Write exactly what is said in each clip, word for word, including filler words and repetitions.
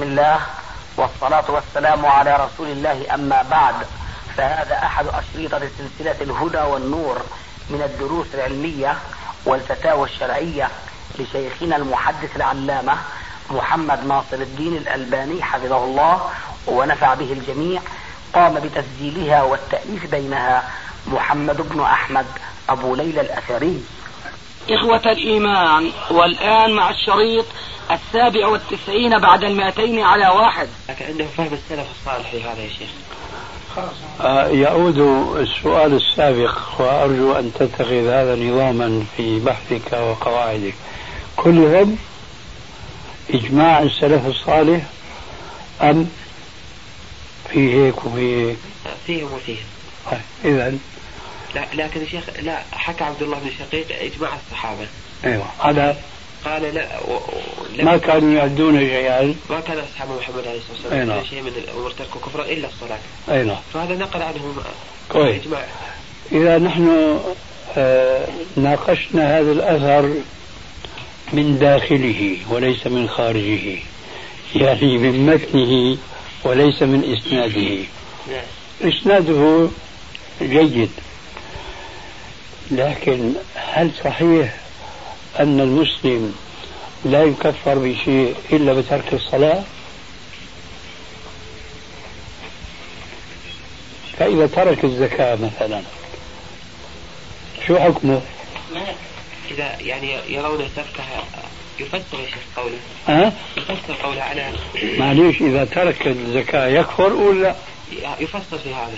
بسم الله والصلاة والسلام على رسول الله، أما بعد، فهذا أحد أشريطة سلسلة الهدى والنور من الدروس العلمية والفتاوى الشرعية لشيخنا المحدث العلامة محمد ناصر الدين الألباني حفظه الله ونفع به الجميع، قام بتسجيلها والتأليف بينها محمد بن احمد ابو ليلى الأثري. إخوة الإيمان، والآن مع الشريط السابع والتسعين بعد المائتين على واحد. لكن عنده فهم السلف الصالح هذا يا شيخ. آه يعود السؤال السابق، وأرجو أن تتخذ هذا نظاما في بحثك وقواعدك. كل رد إجماع السلف الصالح أم في هيك وفي هيك؟ فيهم وفيهم. إذن لا، لكن الشيخ لا حكى عبد الله بن شقيق إجماع الصحابة. أيوة. هذا قال لا و... و... ما كانوا يعدون شيئا، ما كان أصحاب محمد عليه الصلاة والسلام أي شيء من الأمور تركوا كفرا إلا الصلاة. أي نعم. فهذا نقل عنهم كويس. إذا نحن آه ناقشنا هذا الأثر من داخله وليس من خارجه، يعني من متنه وليس من إسناده. إسناده جيد، لكن هل صحيح أن المسلم لا يكفر بشيء إلا بترك الصلاة؟ فإذا ترك الزكاة مثلا شو حكمه؟ إذا يعني يرون تركها يفسر قوله أه؟ يفسر قوله على معليش، إذا ترك الزكاة يكفر ولا يفسر في هذا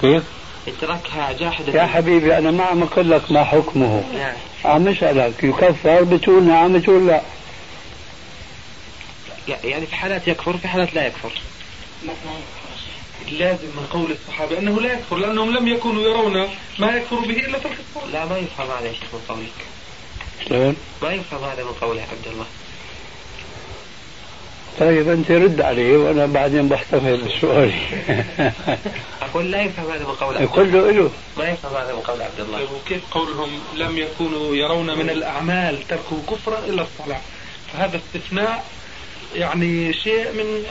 كيف؟ اتركها جاحدا. يا حبيبي أنا ما عم أقول لك ما حكمه، نعم عم أسألك يكفر، بتقول نعم بتقول لا. يعني في حالات يكفر في حالات لا يكفر. لازم من قول الصحابة أنه لا يكفر لأنهم لم يكونوا يرون ما يكفر به إلا في الكفر. لا ما يفهم هذا يا شيخ من قولك. شلون؟ ما يفهم هذا من قوله عبد الله. طيب أنت رد عليه وأنا بعدين بحتفل بسؤالي. أقول لا يفهم هذا من قول عبد الله. يقول له إله ما يفهم هذا من قول عبد الله. وكيف قولهم لم يكونوا يرون من الأعمال تركوا كفرا إلا الصلاة؟ فهذا استثناء يعني شيء من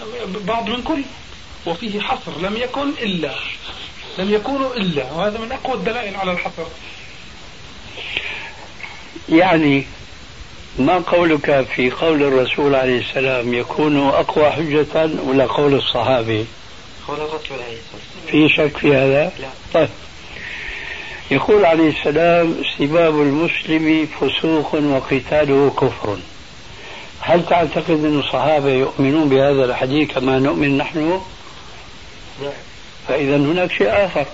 بعض من كل، وفيه حصر لم يكن إلا، لم يكونوا إلا، وهذا من أقوى الدلائل على الحصر. يعني ما قولك في قول الرسول عليه السلام يكون أقوى حجة ولا قول الصحابي؟ قول الرسول عليه السلام. في شك في هذا؟ لا. طيب يقول عليه السلام سباب المسلم فسوق وقتاله كفر، هل تعتقد أن الصحابة يؤمنون بهذا الحديث كما نؤمن نحن؟ لا. فإذا هناك شيء آخر.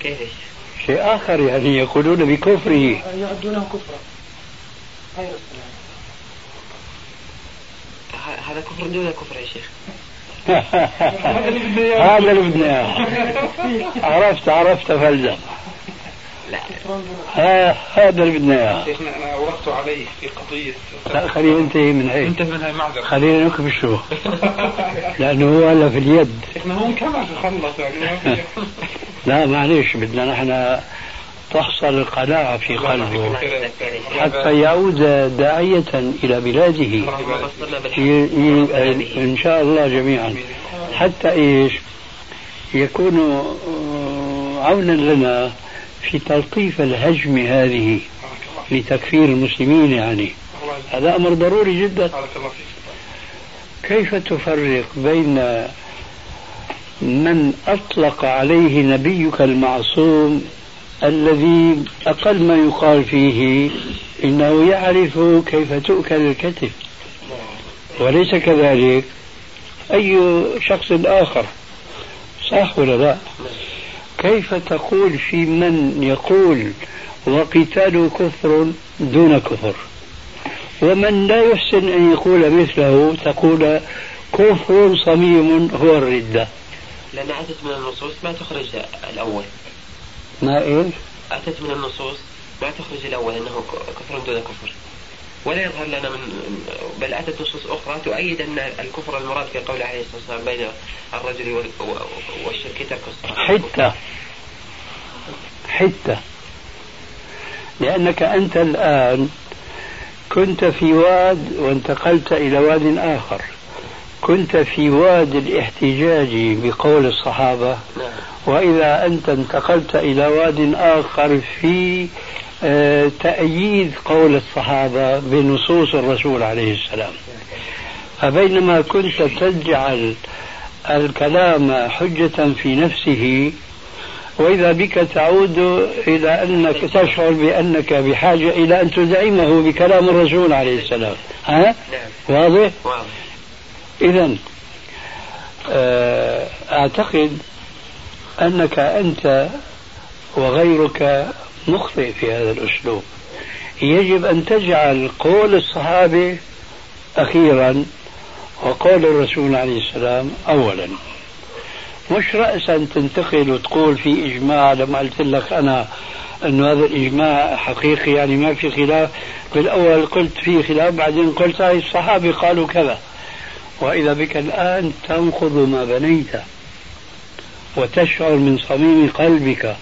كيف؟ شيء آخر، يعني يقولون بكفره يعدونه كفرا غير الصلاة. هذا كفر دون كفر يا شيخ. هذا اللي بدنا اياه. عرفت عرفت فلزم. لا هذا اللي بدنا اياه. شيخنا انا عورت عليه في قضيه. لا خلينا ننتهي من هي. انتهي من هي معذره. خلينا نكمل شو. لانه هو هلا في اليد. شيخنا هون كمان خلص يعني. لا معليش، بدنا نحن تحصل القناعة في قلبه حتى يعود داعية إلى بلاده إن شاء الله جميعا، حتى إيش يكون عونا لنا في تلطيف الهجم هذه لتكفير المسلمين. يعني هذا أمر ضروري جدا. كيف تفرق بين من أطلق عليه نبيك المعصوم الذي أقل ما يقال فيه إنه يعرف كيف تؤكل الكتف، وليس كذلك أي شخص آخر، صح ولا لا؟ كيف تقول في من يقول وقتال كفر دون كفر، ومن لا يحسن أن يقول مثله تقول كفر صميم هو الردة؟ لأن أتت من النصوص ما تخرج الأول. ما إيه؟ أتت من النصوص ما تخرج الأول أنه كفر دون كفر، ولا يظهر لنا من، بل أتت نصوص أخرى تؤيد أن الكفر المراد في قول عليه الصلاة والسلام بين الرجل والشرك ترك الصلاة. حتى حتى لأنك أنت الآن كنت في واد وانتقلت إلى واد آخر، كنت في واد الاحتجاج بقول الصحابة، وإذا أنت انتقلت إلى واد آخر في تأييد قول الصحابة بنصوص الرسول عليه السلام. فبينما كنت تجعل الكلام حجة في نفسه، وإذا بك تعود إلى أنك تشعر بأنك بحاجة إلى أن تزعمه بكلام الرسول عليه السلام. ها؟ واضح؟ إذن أعتقد أنك أنت وغيرك مخطئ في هذا الأسلوب. يجب أن تجعل قول الصحابة أخيرا وقول الرسول عليه السلام أولا، مش رأسا تنتقل وتقول في إجماع. لما قلت لك أنا أن هذا الإجماع حقيقي يعني ما في خلاف، بالأول قلت في خلاف، بعدين قلت هاي الصحابة قالوا كذا، وإذا بك الآن تنقض ما بنيت وتشعر من صميم قلبك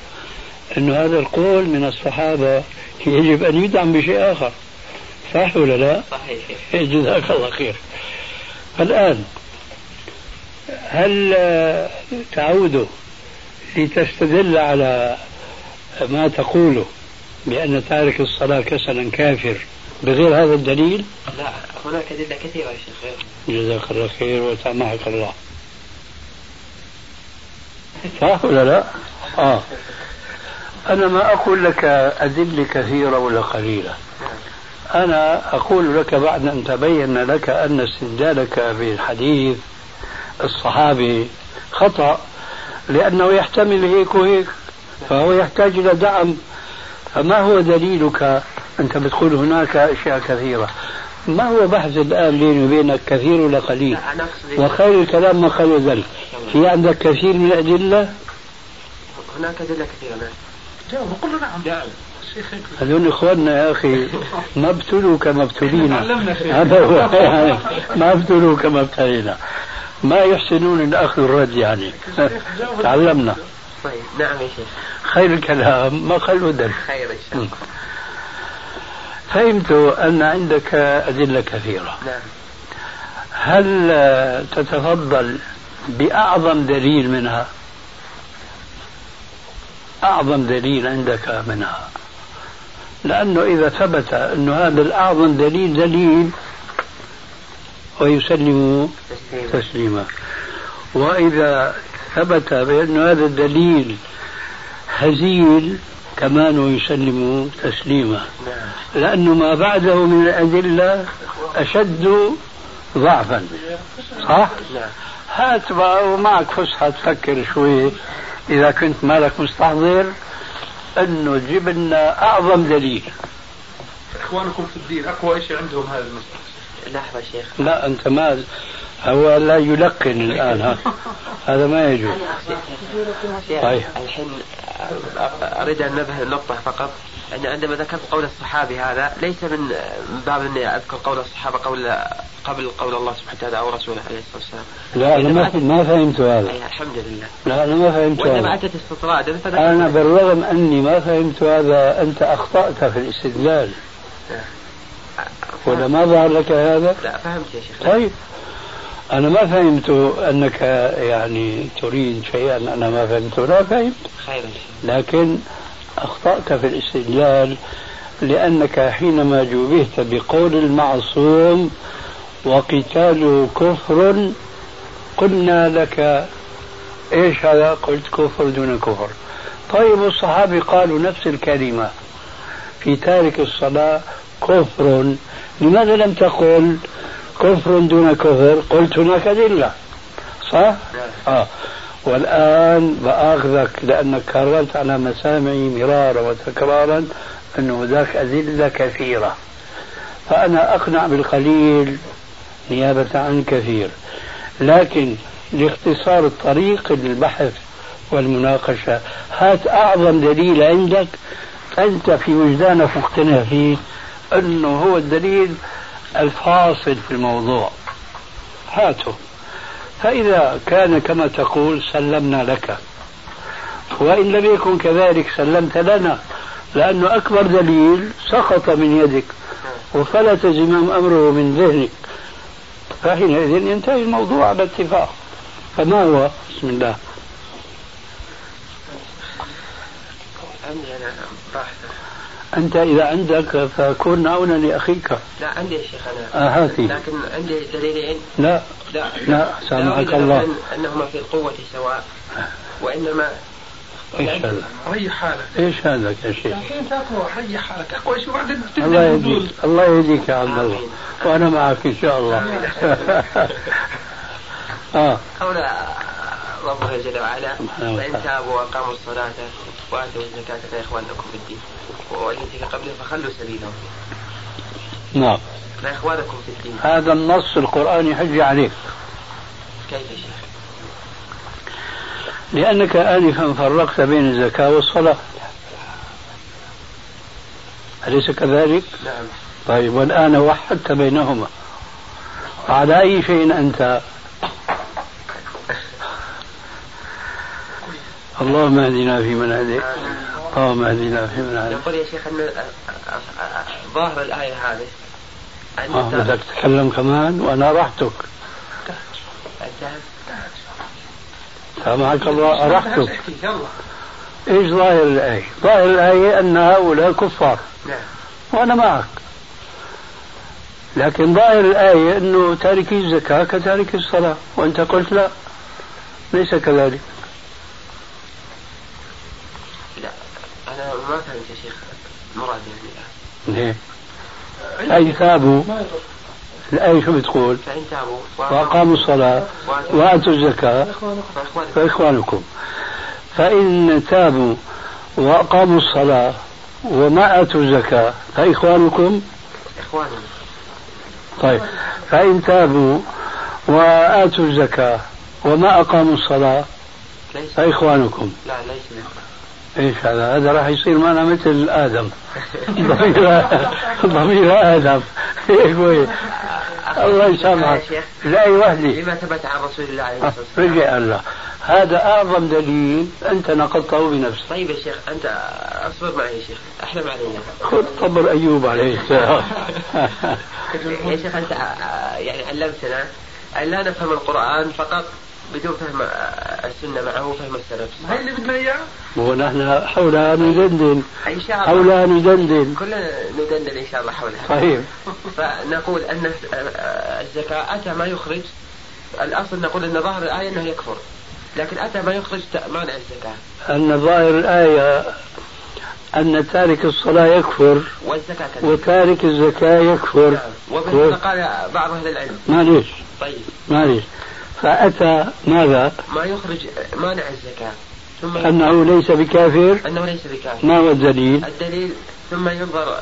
أن هذا القول من الصحابة يجب أن يدعم بشيء آخر. صح ولا لا؟ صحيح. جزاك الله خير. الآن هل تعود لتستدل على ما تقوله بأن تارك الصلاة كسلا كافر بغير هذا الدليل؟ لا، هناك أدلة كثيرة يا شيخ. جزاك الله خير وسامحك الله. صح ولا لا؟ آه أنا ما أقول لك أدلة كثيرة ولا قليلة، أنا أقول لك بعد أن تبين لك أن استدلالك بالحديث الصحابي خطأ، لأنه يحتمل هيك وهيك، فهو يحتاج إلى دعم. فما هو دليلك؟ أنت بتقول هناك أشياء كثيرة، ما هو بحث الآن بيني وبينك كثير ولا قليل؟ وخير الكلام ما خير ذلك. في عندك كثير من الأدلة؟ هناك أدلة كثيرة. جاوب وقل نعم. هذول إخواننا يا أخي ما ابتلوا كما ابتلينا، ما ابتلوا كما ابتلينا، ما يحسنون الأخذ الرد يعني. تعلمنا. طيب نعم يا شيخ. خير الكلام ما خلوا الدرس. خير إن شاء الله. فهمت أن عندك أدلة كثيرة. نعم. هل تتفضل بأعظم دليل منها؟ أعظم دليل عندك منها، لأنه إذا ثبت أن هذا الأعظم دليل دليل ويسلم تسليما، وإذا ثبت بأن هذا الدليل هزيل كمان يسلم تسليما، لأنه ما بعده من الأدلة أشد ضعفا. صح؟ هات بقى ومعك فسحة تفكر شوي إذا كنت مالك مستحضر، أنه تجيب لنا أعظم دليل. إخوانكم في الدين أقوى شيء عندهم هذا المسألة. لحظة شيخ، لا أنت ما هو لا يلقن الآن. ها. هذا ما يجوز. طيب الحين أريد أن نبه النقطة فقط، أن عندما ذكرت قول الصحابي هذا ليس من باب أني أذكر قول الصحابة قول قبل قول الله سبحانه وتعالى أو رسوله عليه الصلاة والسلام. لا أنا ما, أت... ما فهمت هذا. الحمد لله. لا أنا ما فهمت هذا. وإنما أتت استطرادا. أنا بالرغم أني ما فهمت هذا أنت أخطأت في الاستدلال. ولا ما ظهر لك هذا؟ لا فهمت يا شيخ. طيب أنا ما فهمت أنك يعني تريد شيئا أنا ما فهمته. لا فهمت. خير. لكن أخطأت في الاستدلال، لأنك حينما جوبهت بقول المعصوم وقتاله كفر قلنا لك إيش هذا؟ قلت كفر دون كفر. طيب الصحابة قالوا نفس الكلمة في تارك الصلاة كفر، لماذا لم تقل كفر دون كفر؟ قلت هناك أدلة. صح؟ آه. والآن بأخذك لأنك كررت على مسامعي مرارا وتكرارا أنه ذاك أدلة كثيرة، فأنا أقنع بالقليل نيابة عن كثير، لكن لاختصار الطريق للبحث والمناقشة هات أعظم دليل عندك أنت في وجدانك مقتنع فيه أنه هو الدليل الفاصل في الموضوع، هاته. فإذا كان كما تقول سلمنا لك، وإن لم يكن كذلك سلمت لنا، لأنه أكبر دليل سقط من يدك وفلت الزمام أمره من ذهنك، فحينئذ ينتهي الموضوع على اتفاق. فما هو؟ بسم الله. أنت إذا عندك فكن عونا لأخيك. لا عندي يا شيخ أنا. آه هاتي. لكن عندي دليلين. لا. لا. لا. سامحك الله. أنهما في القوة سواء. وإنما. إيش هذا؟ ري حالك. إيش هذا يا شيخ؟ لكن تقوى ري حالك. أقوى شو بعدين؟ الله يهديك. الله يهديك يا عبد الله. وأنا معك إن شاء الله. آه. قول ربنا جل وعلا فإن تابوا وأقاموا الصلاة وآتوا الزكاة فإخوانكم في الدين. والذين قبلهم فخلوا سبيلهم. نعم. فإخوانكم في الدين. هذا النص القرآني حجة عليك. كيف يا شيخ؟ لأنك آنفا فرقت بين الزكاة والصلاة. أليس كذلك؟ نعم. طيب والآن وحدت بينهما. على أي شيء أنت؟ اللهم اهدنا فيمن هديت. اللهم اهدنا فيمن هديت. يقول يا شيخ أن ظاهر الآية هذه. أنت بدك تتكلم كمان وأنا رحتك. سامحك الله رحتك. إيش ظاهر الآية؟ ظاهر الآية أن هؤلاء كفار. نعم. وأنا معك. لكن ظاهر الآية أنه تاركي الزكاة كتارك الصلاة، وأنت قلت لا ليس كذلك. ما فهمت يا شيخ المراد يعني ايه؟ اي ثابوا الايه شو بتقول؟ فان ثابوا واقاموا الصلاه واتوا الزكاه فاخوانكم. فان ثابوا واقاموا الصلاه وما اتوا الزكاه فاخوانكم اخوانهم. طيب فان ثابوا واتوا الزكاه وما اقاموا الصلاه فاخوانكم. لا ليس ايش هذا؟ هذا راح يصير معنا مثل ادم. ضمير ادم. الله يسامحك. لا وحدي لما ثبت عن رسول الله عليه الصلاه والسلام. رجع الله. هذا اعظم دليل انت نقضته بنفسك. طيب يا شيخ انت اصبر معي يا شيخ، احلم علينا. خذ صبر ايوب عليه السلام. يا شيخ انت يعني علمتنا ان لا نفهم القران فقط بدون فهم السنة معه وفهم السلف. هاي اللي بدنا إياه. ونحن حولها ندندن. إن شاء الله. حولها ندندن. كلنا ندندن إن شاء الله حولها. صحيح. فنقول أن الزكاة أتى ما يخرج، الأصل نقول أن ظاهر الآية أنه يكفر، لكن أتى ما يخرج مانع الزكاة. أن ظاهر الآية أن تارك الصلاة يكفر. والزكاة. وتارك الزكاة يكفر. وبهذا قال بعض أهل العلم. ما ليش؟ طيب. ما ليش؟ فأتى ماذا؟ ما يخرج مانع الزكاة. ثم أنه ليس بكافر. أنه ليس بكافر. ما هو الدليل؟ الدليل ثم ينظر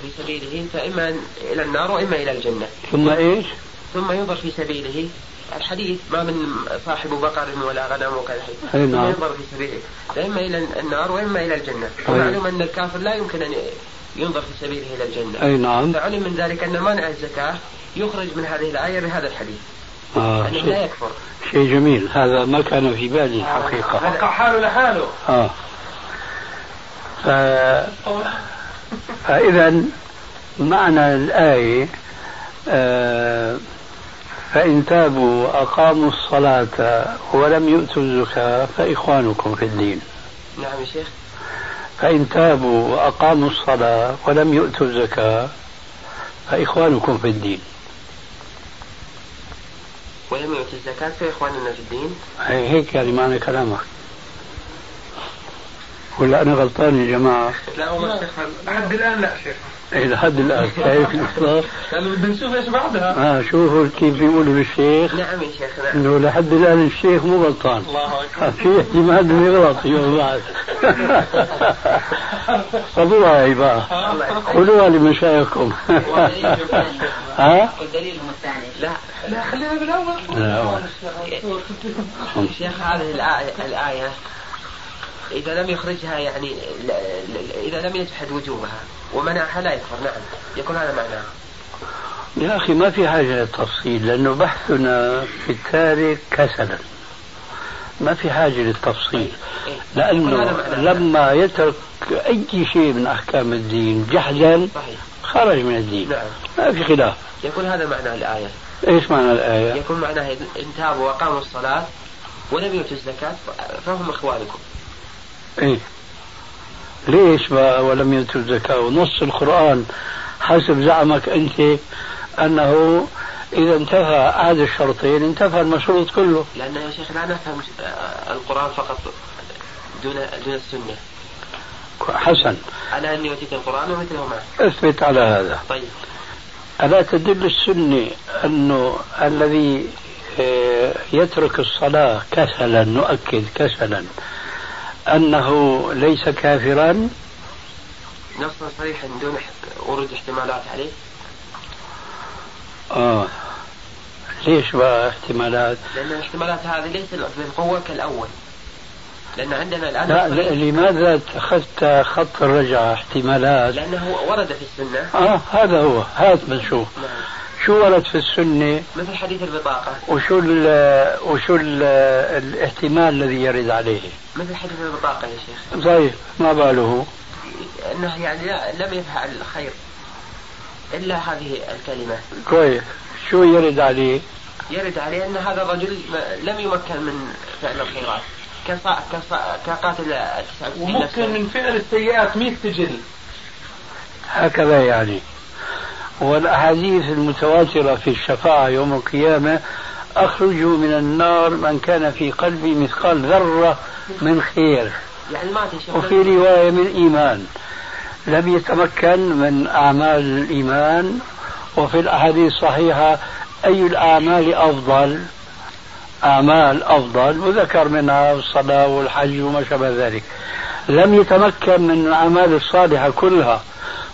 في سبيله فإما إلى النار وإما إلى الجنة. ثم إيش؟ ثم ينظر في سبيله. الحديث ما من صاحب بقر ولا غنم وكالحديث. ثم ينظر في سبيله فإما إلى النار وإما إلى الجنة. ومعلوم أن الكافر لا يمكن أن ينظر في سبيله إلى الجنة. أي نعم. فعلم من ذلك أن مانع الزكاة يخرج من هذه الآية بهذا الحديث. آه يعني لا يكفر. شيء جميل هذا، ما كان في بالي حقيقة. وقع آه. حاله لحاله. آه. ف... فإذا معنى الآية آه فإن تابوا وأقاموا الصلاة ولم يؤتوا الزكاة فإخوانكم في الدين. نعم يا شيخ. فإن تابوا وأقاموا الصلاة ولم يؤتوا الزكاة فإخوانكم في الدين. ولم يؤتوا الزكاة فإخواننا في الدين. هيك يعني معنى كلامك ولا أنا غلطان يا جماعة؟ لا والله لحد الآن لا شيخ. إيه لحد الآن شايف الإخلاص. لأنه بدنا نشوف إيش بعدها. آه شوفوا كيف بيقولوا للشيخ. نعم يا شيخ. نعم. إنه لحد الآن الشيخ مو غلطان. الله أكبر. في احتمال إنه يغلط يوم بعد. خذوها هي بقى. خذوها لمشايخكم. ها؟ والدليل الثاني. لا لا خلينا بالأول. الأول. شيخ هذه الآية الآية إذا لم يخرجها يعني إذا لم يجحد وجوبها ومنعها لا يكفر. نعم يكون هذا معناه. يا أخي ما في حاجة للتفصيل لأنه بحثنا في التاريخ كسلا، ما في حاجة للتفصيل لأنه لما يترك أي شيء من أحكام الدين جحدا خرج من الدين. نعم. ما في خلاف. يكون هذا معنى الآية. إيش معنى الآية؟ يكون معناها إن تابوا وأقاموا الصلاة ولم يؤتوا الزكاة فهم إخوانكم. إيه ليش ما ولم يؤتوا الزكاة؟ ونص القرآن حسب زعمك أنت أنه إذا انتهى أحد الشرطين انتهى المشروط كله. لأن يا شيخ لا نفهم القرآن فقط دون دون السنة. حسن. على أني أتيت القرآن ومثله معه. اثبت على هذا. طيب. ألا تدل السنة أنه الذي يترك الصلاة كسلا، نؤكد كسلا، أنه ليس كافرا؟ نص صريح دون ورود احتمالات عليه. آه ليش بقى احتمالات؟ لأن الاحتمالات هذه ليست بالقوة كالأول، لأن عندنا الآن لا ل... لماذا أخذت خط الرجعة احتمالات؟ لأنه ورد في السنة. آه هذا هو، هذا بنشوف. شو ورد في السنة؟ مثل حديث البطاقة. وشو ال وشو ال الاحتمال الذي يرد عليه؟ مثل حديث البطاقة يا شيخ. طيب ما باله؟ أنه يعني لم يفعل الخير إلا هذه الكلمة. كويس. شو يرد عليه؟ يرد عليه أن هذا الرجل لم يمكن من فعل الخيرات. كصا كصا كقاتل وممكن من فعل السيئات مية تجري. هكذا يعني. والأحاديث المتواترة في الشفاعة يوم القيامة: أخرجوا من النار من كان في قلبي مثقال ذرة من خير. يعني ما تشوف. وفي رواية من إيمان. لم يتمكن من أعمال الإيمان. وفي الأحاديث الصحيحة: أي الأعمال أفضل؟ أعمال أفضل وذكر منها الصلاة والحج وما شابه ذلك. لم يتمكن من الأعمال الصالحة كلها،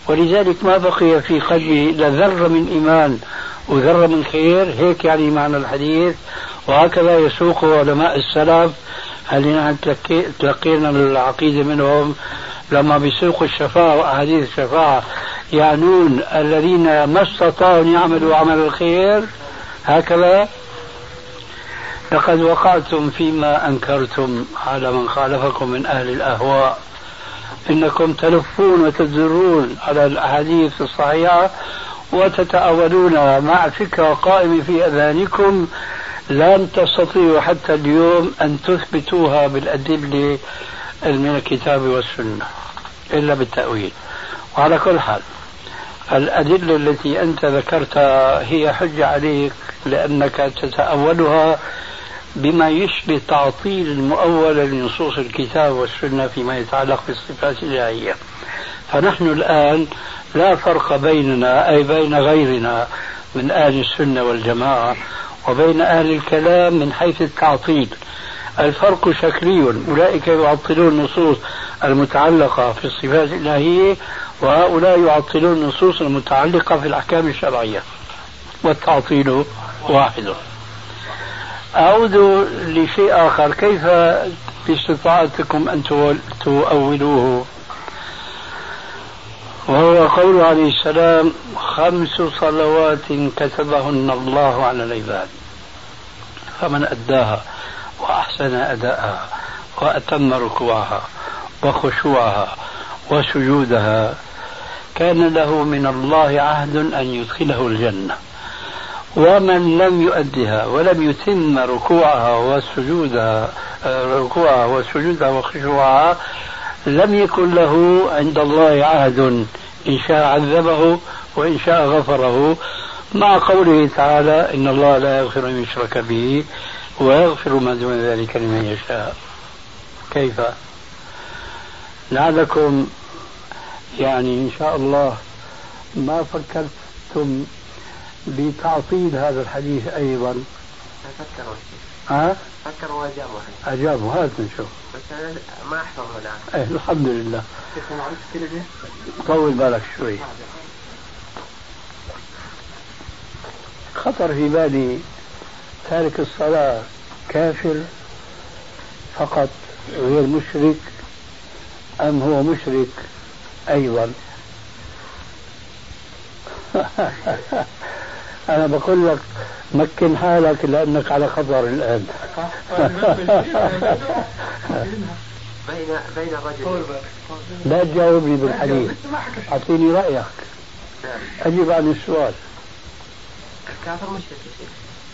ولذلك ما بقي في قلبه إلا ذرة من إيمان وذرة من خير. هيك يعني معنى الحديث، وهكذا يسوق علماء السلف. هل نحن تلقينا العقيدة منهم لما بيسوق الشفاعة وأحاديث الشفاعة يعنون الذين ما استطاعوا أن يعملوا عمل الخير؟ هكذا. لقد وقعتم فيما أنكرتم على من خالفكم من أهل الأهواء، إنكم تلفون وتدرون على الأحاديث الصحيحة وتتأولون مع فكرة قائمة في أذهانكم لن تستطيعوا حتى اليوم أن تثبتوها بالأدلة من الكتاب والسنة إلا بالتأويل. وعلى كل حال الأدلة التي أنت ذكرتها هي حجة عليك، لأنك تتأولها بما يشبه تعطيل المؤولة لنصوص الكتاب والسنة فيما يتعلق بالصفات الإلهية. فنحن الآن لا فرق بيننا أي بين غيرنا من أهل السنة والجماعة وبين أهل الكلام من حيث التعطيل. الفرق شكلي: أولئك يعطلون النصوص المتعلقة في الصفات الإلهية، وهؤلاء يعطلون النصوص المتعلقة في الأحكام الشرعية، والتعطيل واحد. أعود لشيء آخر: كيف باستطاعتكم أن تؤولوه؟ وهو قول عليه السلام: خمس صلوات كتبهن الله على العباد فمن أداها وأحسن أداءها وأتم ركوعها وخشوعها وسجودها كان له من الله عهد أن يدخله الجنة، ومن لم يؤدها ولم يتم ركوعها وسجودها ركوعها وسجودها وخشوعها لم يكن له عند الله عهد، إن شاء عذبه وإن شاء غفره، مع قوله تعالى: إن الله لا يغفر أن يشرك به ويغفر ما دون ذلك لمن يشاء. كيف؟ لعلكم يعني إن شاء الله ما فكرتم بتعطيل هذا الحديث أيضا. فكروا ها؟ فكروا وأجابوا. أجابوا هذا نشوف. بس أنا ما أحفظه الآن. إيه الحمد لله. طول بالك شوي. خطر في بالي: تارك الصلاة كافر فقط غير مشرك، أم هو مشرك أيضا؟ أنا بقول لك مكن حالك لأنك على خطر الآن. بين بين الرجل لا تجاوبني بالحديث، أعطيني رأيك. نعم. أجيب عن السؤال. الكافر مشرك.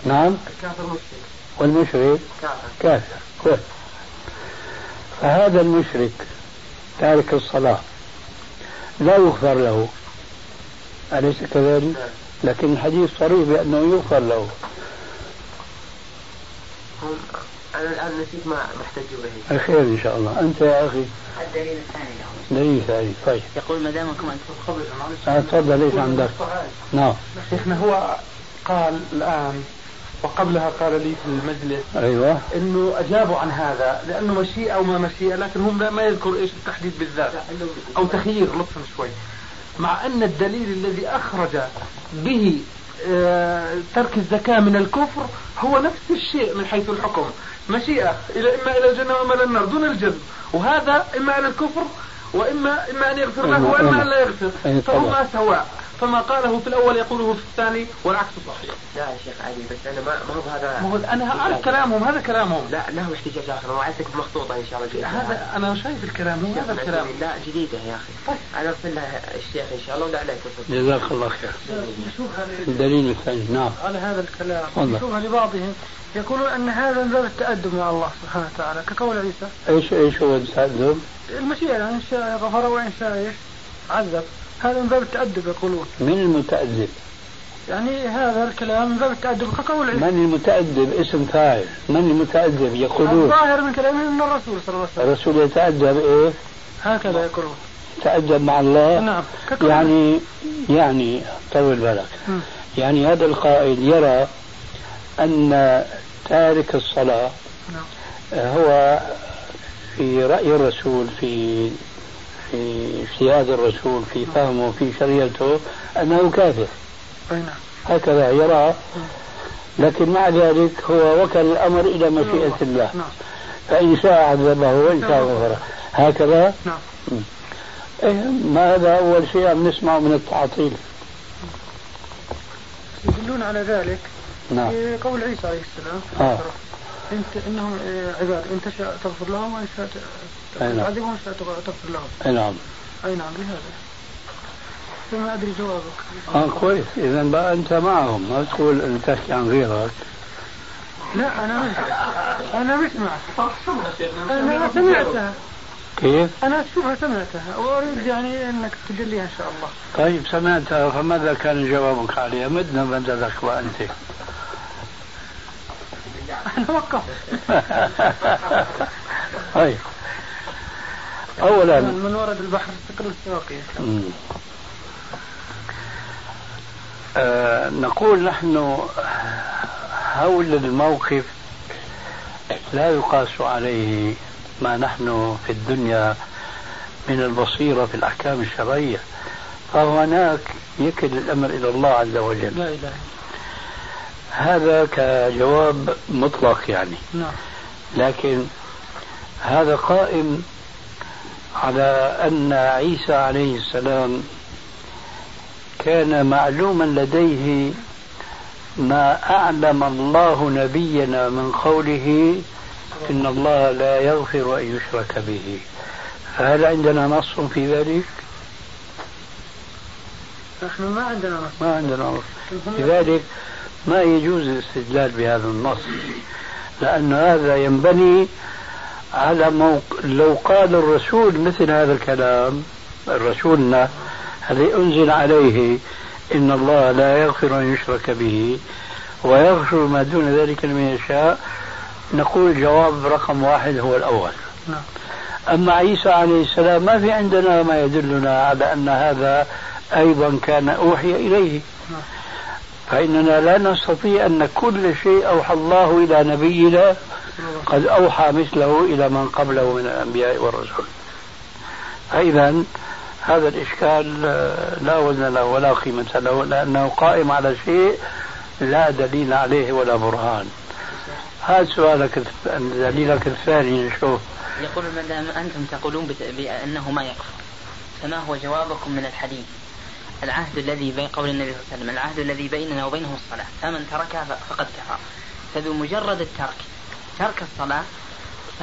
نعم. الكافر مشرك. والمشرك كافر. كافر. كويس. فهذا المشرك تارك الصلاة لا يغفر له، أليس كذلك؟ لكن الحديث صريح بأنه يغفر له. أنا الآن نسيت ما محتاج به. الخير إن شاء الله. أنت يا أخي. الدليل الثاني له. دليل ثاني. طيب. يقول ما دامكم أنتم قبل الإمام. تفضل ليش عندك؟ نعم. شيخنا هو قال الآن وقبلها قال لي في المجلس. أيوة. إنه أجابوا عن هذا لأنه مشيئة أو ما مشيئة، لكن هم ما يذكر إيش التحديد بالذات أو تخيير لطفا شوي، مع أن الدليل الذي أخرج به ترك الزكاة من الكفر هو نفس الشيء من حيث الحكم، مشيئة إلى إما إلى الجنة وإما إلى النار دون الجزم، وهذا إما على الكفر وإما إما أن يغفر له وإما أن لا يغفر، فهما سواء، فما قاله في الأول يقوله في الثاني والعكس صحيح. لا يا شيخ علي بس أنا ما ما هو هذا. ما هو أنا أعرف كلامهم، هذا كلامهم. لا لا هو احتجاج آخر، وعدتك بمخطوطة إن شاء الله جديدة. هذا أنا شايف الكلام هذا الكلام. لا جديدة يا أخي. أنا أرسل لها الشيخ إن شاء الله ولا عليك. جزاك الله خير. الدليل الثاني. نعم. على هذا الكلام. نشوفها لبعضهم يقولون أن هذا من باب التأدب مع الله سبحانه وتعالى كقول عيسى. إيش إيش هو التأدب؟ المشيئة إن شاء غفر وإن شاء إيش عذب. هذا من باب التأدب يقولون. من المتأدب؟ يعني هذا الكلام من باب التأدب كقوله. من المتأدب اسم فاعل. من المتأدب يقولون. الظاهر من كلامهم من الرسول صلى الله عليه وسلم. الرسول يتأدب إيه؟ هكذا يقولون. تأدب مع الله. نعم. يعني يعني طول بالك. م. يعني هذا القائد يرى أن تارك الصلاة نعم. هو في رأي الرسول في في اجتهاد الرسول في فهمه في شريعته أنه كافر، هكذا يرى، لكن مع ذلك هو وكل الأمر إلى مشيئة الله، فإن شاء عذبه وإن شاء غفره، هكذا. ما هذا أول شيء نسمعه من التعطيل يدلون على ذلك. نعم. قول عيسى عليه السلام انت انهم عباد انت شاء تغفر لهم وان شاء تعذبهم شاء تغفر لهم. اي نعم. اي نعم بهذا. فما ادري جوابك. اه كويس، اذا بقى انت معهم، ما تقول انت تحكي عن غيرك. لا انا مش انا مش معك. انا سمعتها. كيف؟ انا شوفها سمعتها واريد يعني انك تجليها ان شاء الله. طيب سمعتها، فماذا كان جوابك عليها؟ مدنا مددك وانت. أنا وقف. أي. أولاً. من ورد البحر تقل السواقي. آه نقول نحن حول الموقف لا يقاس عليه ما نحن في الدنيا من البصيرة في الأحكام الشرعية، فهناك يكل الأمر إلى الله عز وجل. لا إله. هذا كجواب مطلق يعني. نعم. لكن هذا قائم على أن عيسى عليه السلام كان معلوما لديه ما أعلم الله نبينا من قوله إن الله لا يغفر أن يشرك به، فهل عندنا نص في ذلك؟ نحن ما عندنا نص. ما عندنا نص. لذلك ما يجوز الاستدلال بهذا النص، لأن هذا ينبني على موق... لو قال الرسول مثل هذا الكلام، الرسولنا الذي أنزل عليه إن الله لا يغفر أن يشرك به ويغفر ما دون ذلك لمن يشاء، نقول جواب رقم واحد هو الأول. أما عيسى عليه السلام ما في عندنا ما يدلنا على أن هذا أيضا كان أوحي إليه، فإننا لا نستطيع أن كل شيء أوحى الله إلى نبينا قد أوحى مثله إلى من قبله من الأنبياء والرسل. أيضا هذا الإشكال لا وزن له ولا قيمة له، لأنه قائم على شيء لا دليل عليه ولا برهان. هذا سؤالك دليلك الثاني نشوف. يقول ما دام أنتم تقولون بأنه ما يكفر، فما هو جوابكم من الحديث؟ العهد الذي بين قول النبي صلى الله عليه وسلم العهد الذي بيننا وبينه الصلاة، فمن تركها فقد كفر. فبمجرد الترك ترك الصلاة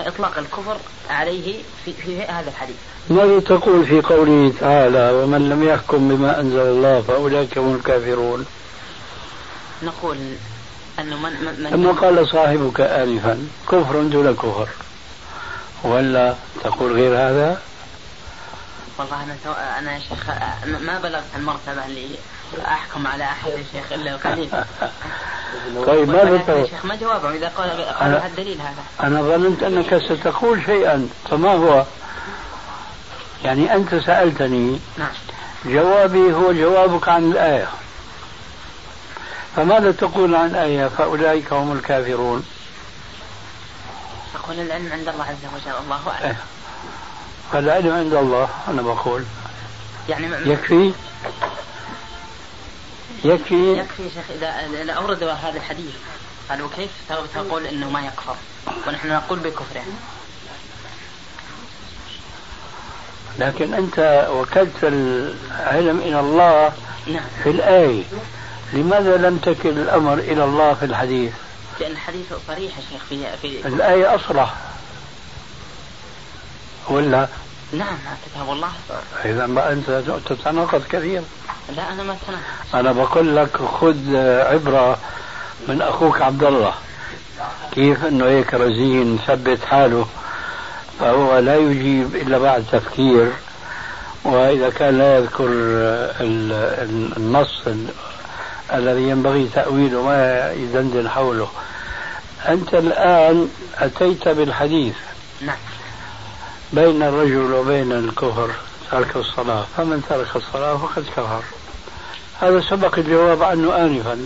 فإطلاق الكفر عليه في, في هذا الحديث. ماذا تقول في قوله تعالى ومن لم يحكم بما أنزل الله فأولئك هم الكافرون؟ نقول أنه من من أما قال صاحبك آنفا كفر دون كفر، ولا تقول غير هذا؟ والله أنا تو... أنا يا شيخ ما بلغت المرتبة اللي أحكم على أحد يا شيخ إلا قليل. طيب ماذا شيخ ما جوابه إذا قال قال هذا الدليل هذا؟ أنا ظننت أنك ستقول شيئا، فما هو؟ يعني أنت سألتني. نعم. جوابي هو جوابك عن الآية، فماذا تقول عن الآية فأولئك هم الكافرون؟ أقول العلم عند الله عز وجل، الله أعلم. فالعلم عند الله أنا بقول. يعني يكفي يكفي يكفي شيخ إذا أورد هذا الحديث قالوا كيف تقول إنه ما يكفر ونحن نقول بكفره؟ لكن أنت وكلت العلم إلى الله في الآية، لماذا لم تكل الأمر إلى الله في الحديث؟ لأن الحديث صريح يا شيخ في, في الآية أصرح ولا؟ نعم أعتقد والله. إذا ما أنت تتناقض كثير. لا أنا ما تناقض. أنا بقول لك خذ عبرة من أخوك عبد الله، كيف أنه هيك رزين ثبت حاله، فهو لا يجيب إلا بعد تفكير، وإذا كان لا يذكر النص الذي ينبغي تأويله ما يدندن حوله. أنت الآن أتيت بالحديث. نعم. بين الرجل وبين الكفر ترك الصلاة، فمن ترك الصلاة فقد كفر. هذا سبق الجواب عنه آنفا،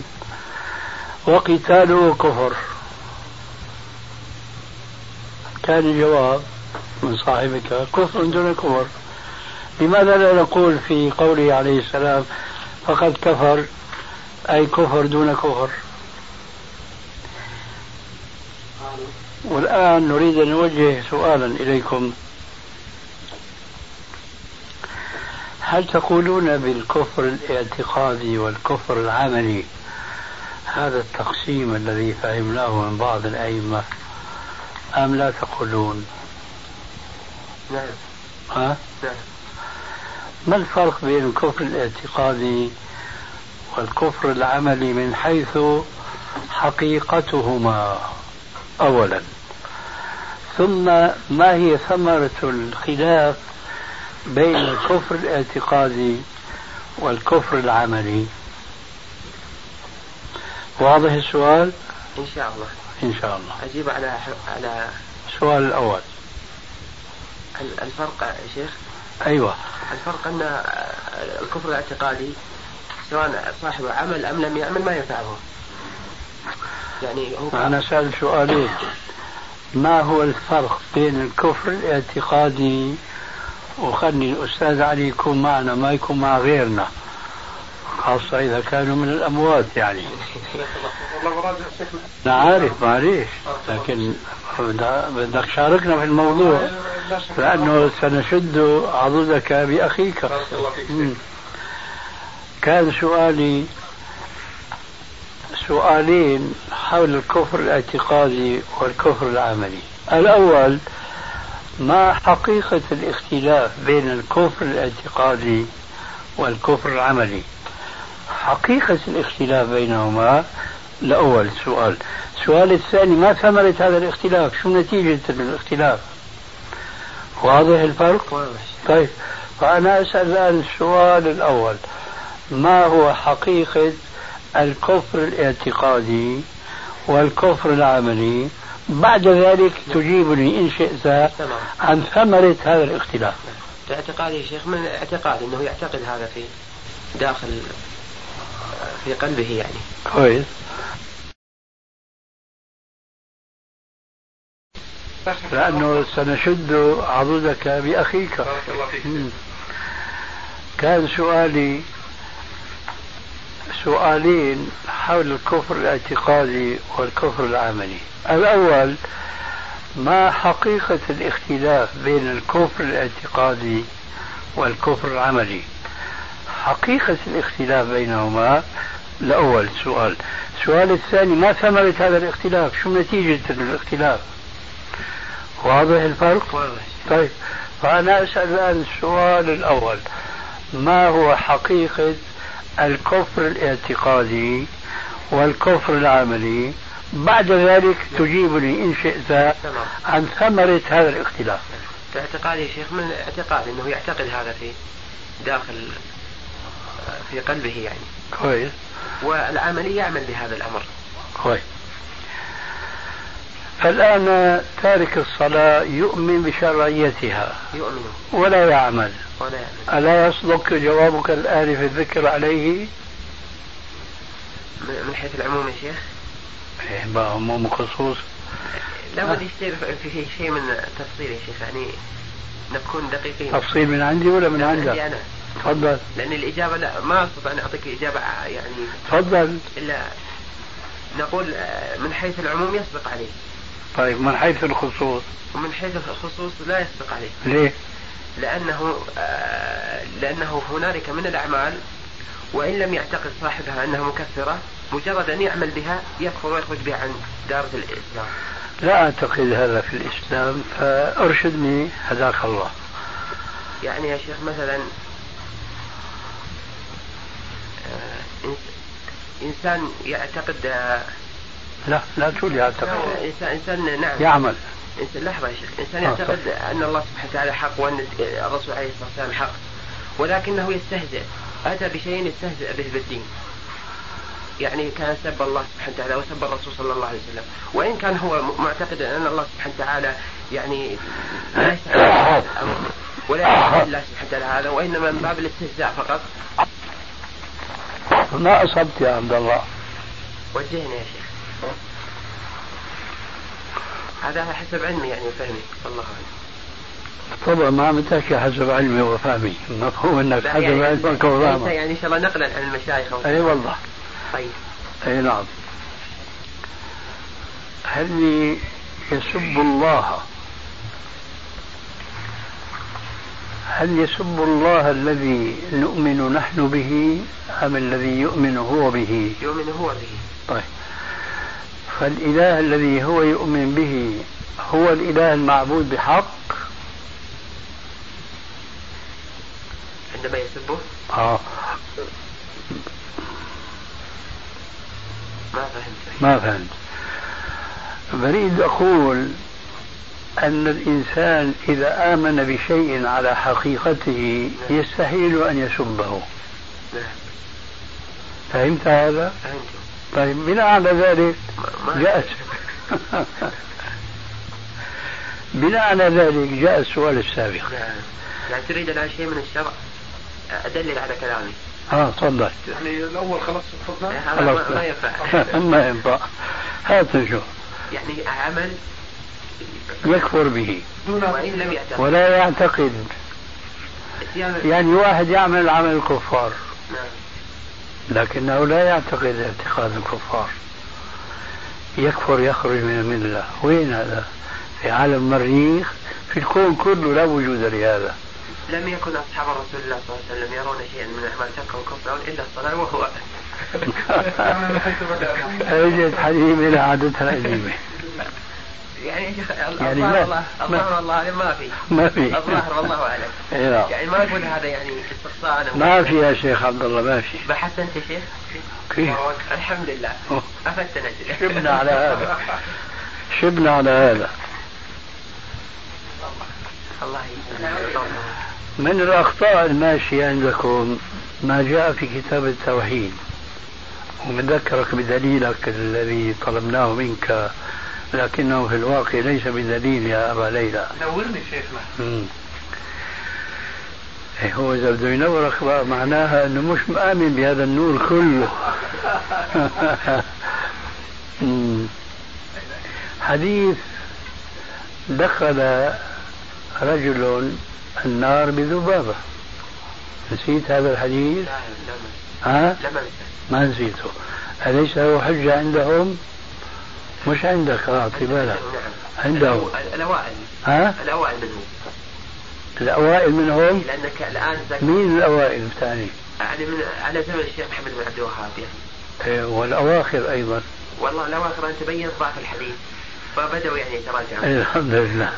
وقتاله كفر. كان الجواب من صاحبك كفر دون كفر. لماذا لا نقول في قوله عليه السلام فقد كفر أي كفر دون كفر؟ والآن نريد أن نوجه سؤالا إليكم، هل تقولون بالكفر الاعتقادي والكفر العملي هذا التقسيم الذي فهمناه من بعض الأئمة أم لا تقولون؟ نعم. ها؟ نعم. ما الفرق بين الكفر الاعتقادي والكفر العملي من حيث حقيقتهما أولا، ثم ما هي ثمرة الخلاف بين الكفر الاعتقادي والكفر العملي؟ واضح السؤال؟ إن شاء الله. إن شاء الله. أجيب على على السؤال الأول. الفرق يا شيخ. أيوة. الفرق أن الكفر الاعتقادي سواء صاحب عمل أم لم يعمل ما ينفعه. يعني أنا سأل سؤالين، ما هو الفرق بين الكفر الاعتقادي، وخلني الأستاذ علي يكون معنا ما يكون مع غيرنا خاصة إذا كانوا من الأموات يعني. أنا عارف معليش، لكن بدك شاركنا في الموضوع لأنه سنشد عضدك بأخيك. كان سؤالي سؤالين حول الكفر الاعتقادي والكفر العملي. الأول، ما حقيقة الاختلاف بين الكفر الاعتقادي والكفر العملي؟ حقيقة الاختلاف بينهما الأول سؤال. السؤال الثاني، ما ثمرة هذا الاختلاف؟ شو نتيجة الاختلاف؟ واضح الفرق؟ طيب، فأنا أسأل الآن السؤال الأول، ما هو حقيقة الكفر الاعتقادي والكفر العملي؟ بعد ذلك تجيبني إن شئت عن ثمرة هذا الاختلاف. الاعتقادي يا شيخ من الاعتقاد أنه يعتقد هذا في داخل في قلبه يعني. كويس. لأنه سنشد عضدك بأخيك. كان سؤالي سؤالين حول الكفر الاعتقادي والكفر العملي. الأول، ما حقيقة الاختلاف بين الكفر الاعتقادي والكفر العملي؟ حقيقة الاختلاف بينهما الأول سؤال. السؤال الثاني، ما ثمرة هذا الاختلاف؟ شو نتيجة الاختلاف؟ واضح الفرق؟ واضح. طيب فأنا أسأل الآن السؤال الأول، ما هو حقيقة الكفر الاعتقادي والكفر العملي؟ بعد ذلك تجيبني إن شئت عن ثمرة هذا الاختلاف. الاعتقاد يا شيخ من الاعتقاد أنه يعتقد هذا في داخل في قلبه يعني. كويس. والعملي يعمل بهذا الأمر. كويس. فالآن تارك الصلاة يؤمن بشرعيتها يؤمن ولا يعمل، ولا يعمل. ألا يصدق جوابك الآن في الذكر عليه؟ من حيث العموم يا شيخ؟ ما عموم خصوص؟ لابد يصير في شيء من تفصيل يا شيخ، يعني نكون دقيقين. تفصيل من عندي ولا من عندك؟ أنا. تفضل. لأن الإجابة لا ما أستطيع أن أعطيك إجابة يعني. تفضل. إلا نقول من حيث العموم يسبق عليه. طيب من حيث الخصوص؟ ومن حيث الخصوص لا يسبق عليه. ليه؟ لأنه لأنه هنالك من الأعمال وإن لم يعتقد صاحبها أنها مكفرة مجرد أن يعمل بها يكفر ويخرج بها عن دائرة الإسلام. لا أعتقد هذا في الإسلام، فأرشدني هداك الله. يعني يا شيخ مثلا إنسان يعتقد لا لا تقول يعتقد إنسان إنسان نعم يعمل إنسان لحظة يا شيخ إنسان يعتقد آه أن الله سبحانه وتعالى حق وأن الرسول عليه الصلاة والسلام حق، ولكنه يستهزئ، أتى بشيء يستهزئ به بالدين، يعني كان سب الله سبحانه وتعالى وسب الرسول صلى الله عليه وسلم، وإن كان هو معتقد أن الله سبحانه وتعالى يعني لا يستحق هذا الأمر ولا يستحق الله سبحانه وتعالى هذا، وإنما من باب الاستهزاء فقط. ما أصبت يا عبد الله؟ وجهني يا شيخ، هذا حسب علمي يعني وفهمي والله أعلم. طبعا ما عم تحكي حسب علمي وفهمي، مفهوم انك حسب يعني علمك وفهمك يعني ان شاء الله نقلا عن المشايخ. اي والله. طيب. اي نعم. هل يسب الله هل يسب الله الذي نؤمن نحن به ام الذي يؤمن هو به؟ يؤمن هو به. طيب فالاله الذي هو يؤمن به هو الاله المعبود بحق عندما يسبه؟ آه. ما فهمت ما فهمت بريد أقول أن الإنسان إذا آمن بشيء على حقيقته يستحيل أن يسبه. فهمت هذا؟ فهمت. طيب بناء على ذلك جاءت بناء على ذلك جاء السؤال السابق. لا تريد أن شيء من الشرع أدلل على كلامي. اه تفضل. يعني الأول خلاص تفضل. ما ينفع. ما ينفع. هات نشوف. يعني عمل يكفر به. وإن لم يعتقد. ولا يعتقد. يعني واحد يعمل عمل الكفار. لكنه لا يعتقد اعتقاد الكفار. يكفر يخرج من الملة. وين هذا؟ في عالم مريخ، في الكون كله لا وجود لهذا. لم يكن أصحاب رسول الله صلى الله عليه وسلم يرون شيئا من أعمال شركا وكفرا إلا الصلاة وهو أجد حليمة لعادتها أجيبة. يعني الله الله الله الله ما في ما في الظاهر والله أعلم. يعني ما أقول هذا يعني استقصاء. ما في يا شيخ عبد الله ما في. بحثت أنت شيخ؟ كيف؟ الحمد لله أفدت نجلة. شبنا على هذا شبنا على هذا من الأخطاء الماشية عندكم ما جاء في كتاب التوحيد، ومذكرك بدليلك الذي طلبناه منك لكنه في الواقع ليس بدليل يا أبا ليلى. نورني شيخنا. هو إذا بده ينورك معناها أنه مش مآمن بهذا النور كله. حديث دخل رجل النار بذبابة، نسيت هذا الحديث؟ ها؟ ما نسيته. أليس هو حجة عندهم؟ مش عندك، أعطي بالك عندهم الأوائل. ها؟ الأوائل منهم الأوائل منهم لأنك الآن مين الأوائل الثاني؟ يعني من على زمن الشيخ محمد بن عبد الوهاب يعني. والأواخر أيضا والله الأواخر أن تبين ضعف الحديث. فبدأوا يعني يتراجعون. الحمد لله.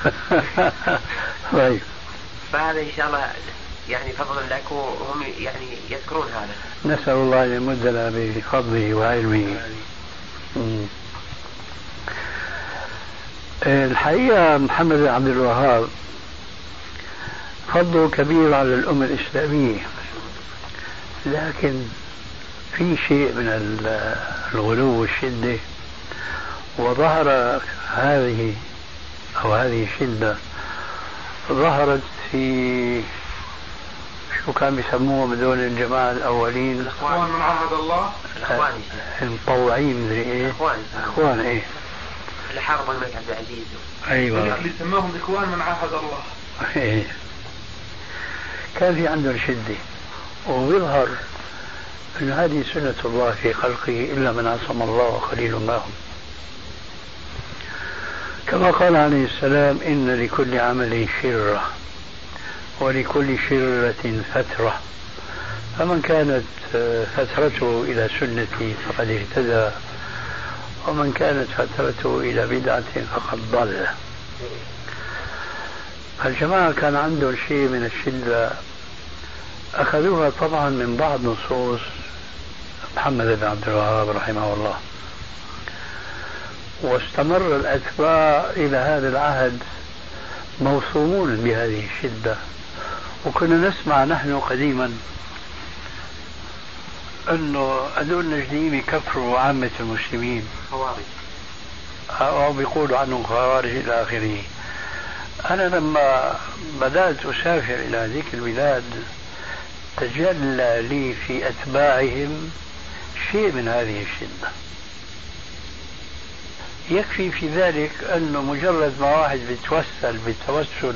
طيب. فهذا إن شاء الله يعني فضل لك وهم يعني يذكرون هذا. نسأل الله أن يمدنا بفضله وعلمه. مم. الحقيقة محمد بن عبد الوهاب فضله كبير على الأمة الإسلامية، لكن في شيء من الغلو والشدة، وظهر هذه أو هذه الشدة ظهرت في شو كان بيسموه بدون الجماعة الأولين، الأخوان من عهد الله، الأخوان المطوعين إيه، الأخوان الأخوان إيه اللي حاربوا الملك عبد العزيز، أيوة اللي سموهم الأخوان من عهد الله. إيه كان في عندهم شدة، ويظهر أن هذه سنة الله في خلقه إلا من عصم الله وقليل ما هم، كما قال عليه السلام إن لكل عمل شرة ولكل شرة فترة، فمن كانت فترته إلى سنتي فقد اهتدى، ومن كانت فترته إلى بدعة فقد ضل. فالجماعة كان عندهم شيء من الشدة، أخذوها طبعا من بعض نصوص محمد بن عبد الوهاب رحمه الله، واستمر الأتباع إلى هذا العهد موصومون بهذه الشدة. وكنا نسمع نحن قديما أنه هذول النجديين يكفروا عامة المسلمين خوارج أو بيقولوا عنهم خوارج إلى آخره. أنا لما بدأت أسافر إلى ذيك البلاد تجلى لي في أتباعهم شيء من هذه الشدة. يكفي في ذلك أنه مجرد ما واحد بيتوسل بالتوسل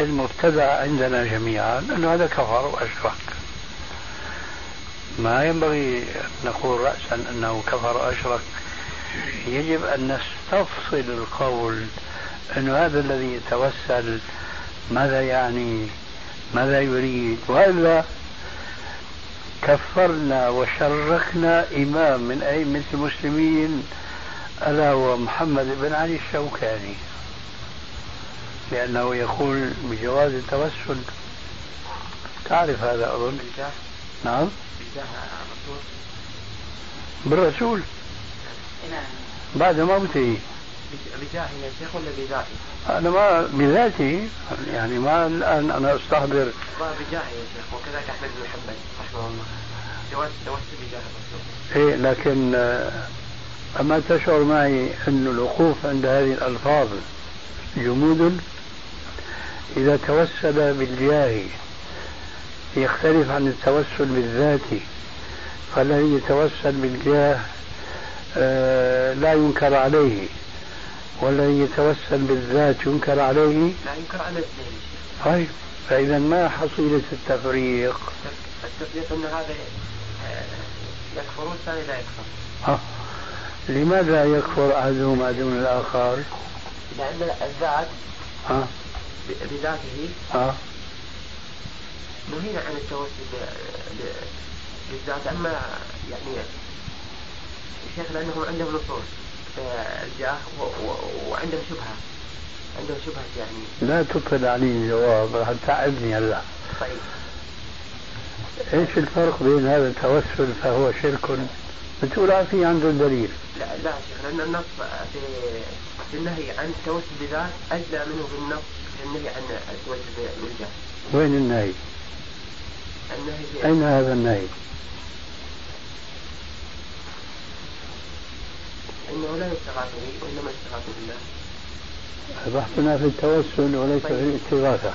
المبتدع عندنا جميعا أنه هذا كفر وأشرك. ما ينبغي نقول رأسا أنه كفر وأشرك، يجب أن نستفصل القول أنه هذا الذي يتوسل ماذا يعني ماذا يريد، وإلا كفرنا وشركنا إمام من أئمة المسلمين ألا هو محمد بن علي الشوكاني، لأنه يقول بجواز التوسل. تعرف هذا أظن؟ نعم بالرسول بعد موته بجاه الشيخ ولا بذاته؟ أنا ما بذاتي يعني ما الآن أنا أستحضر بجاه يا شيخ، وكذلك أحمد بن حنبل رحمه الله جواز التوسل بجاه الرسول. إيه لكن أما تشعر معي أن الوقوف عند هذه الألفاظ جمود. إذا توسل بالجاه يختلف عن التوسل بالذات، فالذي يتوسل بالجاه لا ينكر عليه، والذي يتوسل بالذات ينكر عليه لا ينكر عليه. طيب فإذا ما حصيلة التفريق؟ التفريق أن هذا يكفر والثاني لا يكفر. آه. لماذا يكفر أحدهما دون الآخر؟ لأن الذات آه. بذاته آه. نهينا عن التوسل بالذات. أما يعني الشيخ لأنهم عندهم نصوص الجاه وعندهم شبهة عندهم شبهة يعني. لا تطل علي الجواب راح تعبني هلا. طيب ايش الفرق بين هذا التوسل فهو شرك بتقول في عنده دليل؟ لا لا شيخ، لأن النص في النهي عن التوسل بذات أجلى منه في النص في النهي عن التوسل بالجاه. وين النهي؟ النهي أين هذا النهي؟ إنه لا يستغاث به وإنما يستغاث بالله. بحثنا في التوسل وليس في الاستغاثة.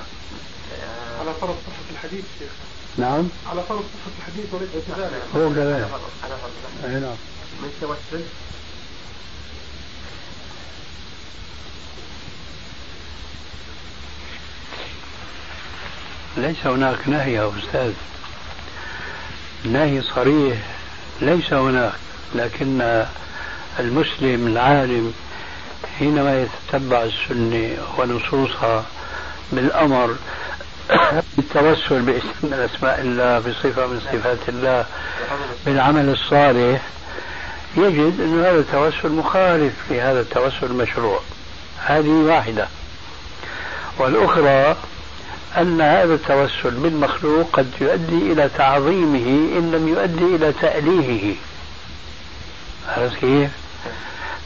على فرض صحة الحديث شيخ. نعم. على فرض صحة الحديث وليس الاستغاثة. هو كذلك. على فرض. نعم. من التوسل. ليس هناك نهي يا أستاذ، نهي صريح ليس هناك، لكن المسلم العالم حينما يتتبع السنة ونصوصها بالأمر بالتوسل باسم من أسماء الله، بصفة من صفات الله، بالعمل الصالح، يجد أن هذا التوسل مخالف لهذا التوسل المشروع. هذه واحدة. والأخرى أن هذا التوسل بالمخلوق قد يؤدي إلى تعظيمه إن لم يؤدي إلى تأليهه. عرفت كيف؟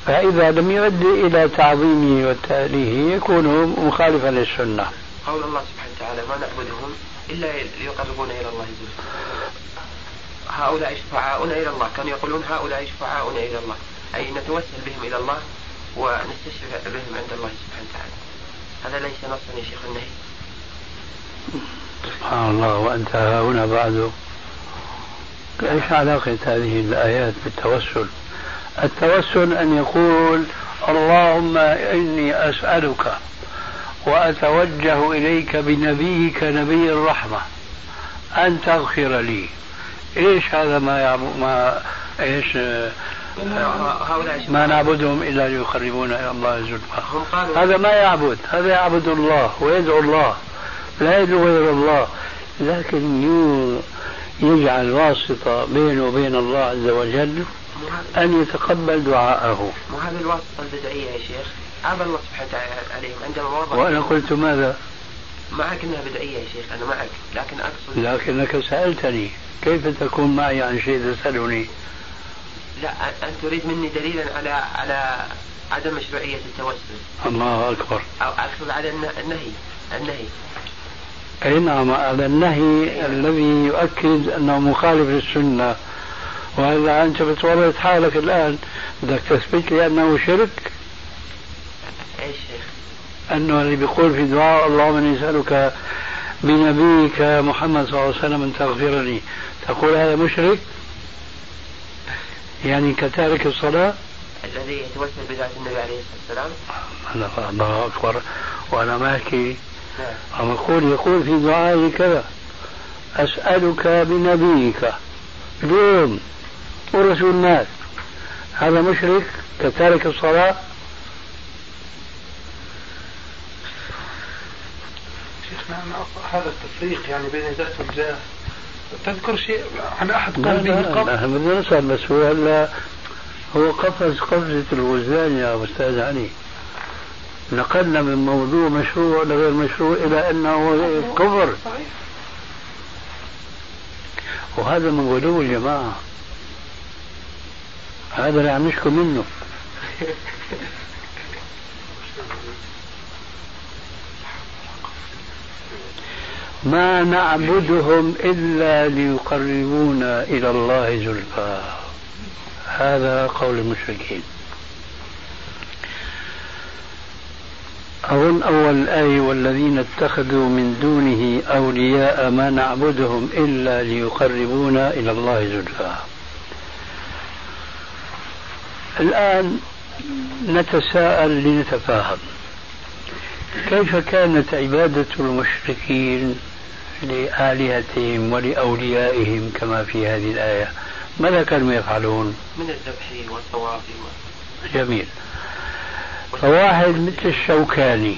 فإذا لم يؤدي إلى تعظيمه وتأليهه يكون مخالفا للسنة. قول الله سبحانه وتعالى: ما نعبدهم إلا ليقربونا إلى الله زلفى. هؤلاء شفعاؤنا إلى الله، كانوا يقولون هؤلاء شفعاؤنا إلى الله، أي نتوسل بهم إلى الله ونستشفع بهم عند الله سبحانه وتعالى. هذا ليس نصا يا شيخ النهي. سبحان الله، وأنت هنا بعده. إيش علاقة هذه الآيات بالتوسل؟ التوسل أن يقول: اللهم إني أسألك وأتوجه إليك بنبيك نبي الرحمة أن تغفر لي. إيش هذا ما يعم... ما إيش ما نعبدهم إلا ليقربونا إلى الله زلفى. هذا ما يعبد، هذا يعبد الله ويدعو الله، لا يدعو غير الله، لكن يجعل واسطة بينه وبين الله عز وجل أن يتقبل دعاءه. وهذه الواسطة البدعية يا شيخ أبى الله سبحانه عليهم عندما وضع. وأنا قلت ماذا؟ معك أنها بدعية يا شيخ، أنا معك، لكن أقصد لكنك سألتني كيف تكون معي عن شيء تسألني؟ لا، أن تريد مني دليلا على على عدم مشروعية التوسل. الله أكبر. أو أقصد على النهي النهي. أي نعم، على النهي إيه. الذي يؤكد أنه مخالف للسنة. وهذا أنت بتورط حالك الآن، بدك تثبت لي أنه شرك. أي شيخ؟ أنه اللي بيقول في دعاء: اللهم إني أسألك بنبيك محمد صلى الله عليه وسلم أن تغفرني، تقول هذا مشرك؟ يعني كتارك الصلاة؟ الذي يتوسل بذات النبي عليه الصلاة والسلام. الله أكبر، وأنا معك. أما يقول يقول في دعائي كذا: أسألك بنبيك اليوم ورسول الناس، هذا مشرك كتارك الصلاة؟ شيخنا هذا التفريق يعني بين ذات وجاه. تذكر شيء عن أحد قال به قبل؟ نحن بدنا نسأل بس. هو هلا هو قفز قفزة الوزان يا أستاذ علي. نقلنا من موضوع مشروع لغير مشروع إلى أنه كفر. وهذا من غلو الجماعة، هذا اللي عم نشكو منه. ما نعبدهم إلا ليقربونا إلى الله زلفى، هذا قول المشركين. أظن أول آية: والذين اتخذوا من دونه أولياء ما نعبدهم إلا ليقربونا إلى الله زلفى. الآن نتساءل لنتفاهم: كيف كانت عبادة المشركين لآلهتهم ولأوليائهم كما في هذه الآية؟ ماذا كانوا يفعلون؟ من الذبح والطواف. جميل. فواحد مثل الشوكاني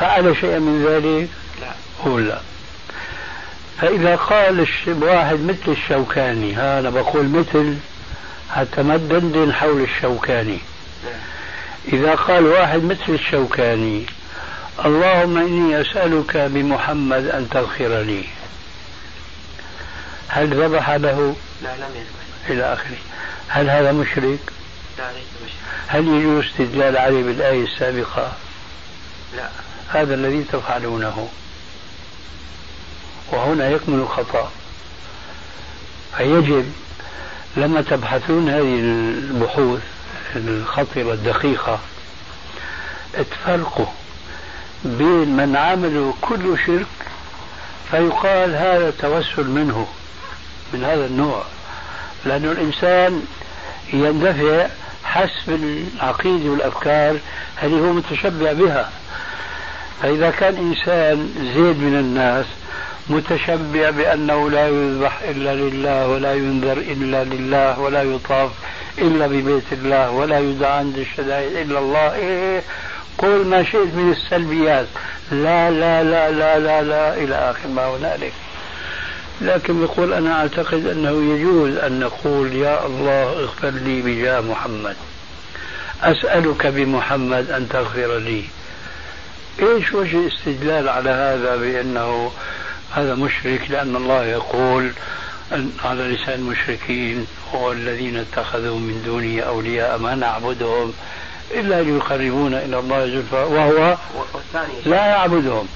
فعل شيئا من ذلك؟ لا. هو لا. فإذا قال واحد مثل الشوكاني، ها أنا بقول مثل حتى ما تدندن حول الشوكاني. لا. إذا قال واحد مثل الشوكاني: اللهم إني أسألك بمحمد أن تغفر لي، هل ذبح له؟ لا، لم يذبح. إلى آخره. هل هذا مشرك؟ لا، ليس مشرك. هل يجوز استدلال عليه بالآية السابقة؟ لا. هذا الذي تفعلونه، وهنا يكمن الخطأ. فيجب لما تبحثون هذه البحوث الخطيرة الدقيقة اتفرقوا بين من عملوا كل شرك فيقال هذا توسل منه من هذا النوع، لأن الإنسان يندفع حسب العقيدة والأفكار هذه هو متشبع بها. فإذا كان إنسان زيد من الناس متشبع بأنه لا يذبح إلا لله، ولا ينذر إلا لله، ولا يطاف إلا ببيت الله، ولا يدعى عند الشدائد إلا الله، إيه قول ما شئت من السلبيات، لا لا لا لا لا لا إلى آخر ما هنالك، لكن يقول أنا أعتقد أنه يجوز أن نقول يا الله اغفر لي بجاه محمد، أسألك بمحمد أن تغفر لي. إيش وجه الاستدلال على هذا بأنه هذا مشرك؟ لأن الله يقول على لسان المشركين والذين اتخذوا من دونه أولياء ما نعبدهم إلا ليقربونا إلى الله زلفى وهو لا يعبدهم.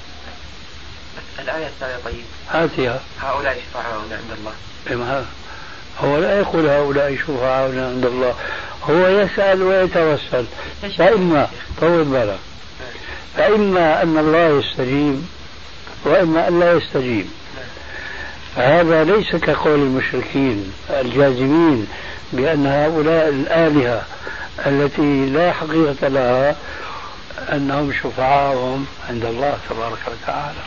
الآية الثانية طيب هاتها. هؤلاء شفعاؤنا عند الله. إما هو لا يقول هؤلاء شفعاؤنا عند الله، هو يسأل ويتوسل. فإما طول بالك، فإما أن الله يستجيب وإما أن لا يستجيب. هذا ليس كقول المشركين الجازمين بأن هؤلاء الآلهة التي لا حقيقة لها أنهم شفعاءهم عند الله تبارك وتعالى.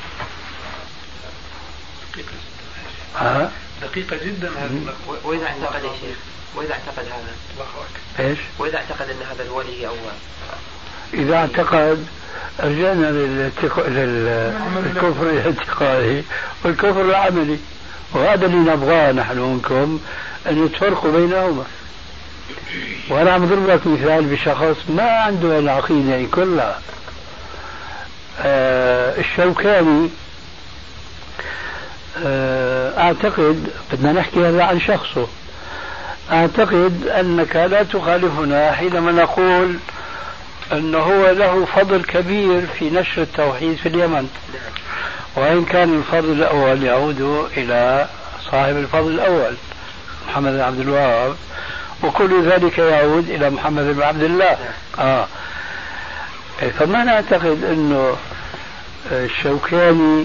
دقيقة, دقيقة جدا هذا. وإذا اعتقد يا شيخ، وإذا اعتقد هذا إيش؟ وإذا اعتقد أن هذا الولي أول، إذا اعتقد رجعنا للكفر الاعتقادي والكفر العملي، وهذا اللي نبغاه نحن منكم أن تفرقوا بينهما. وأنا عم أضرب لك مثال بشخص ما عنده العقيدة كلها. آه الشوكاني آه أعتقد، بدنا نحكي هذا عن شخصه، أعتقد أنك لا تخالفنا حينما نقول أنه هو له فضل كبير في نشر التوحيد في اليمن، وإن كان الفضل الأول يعود إلى صاحب الفضل الأول محمد بن عبد الوهاب، وكل ذلك يعود إلى محمد بن عبد الله. آه. فما نعتقد أنه الشوكاني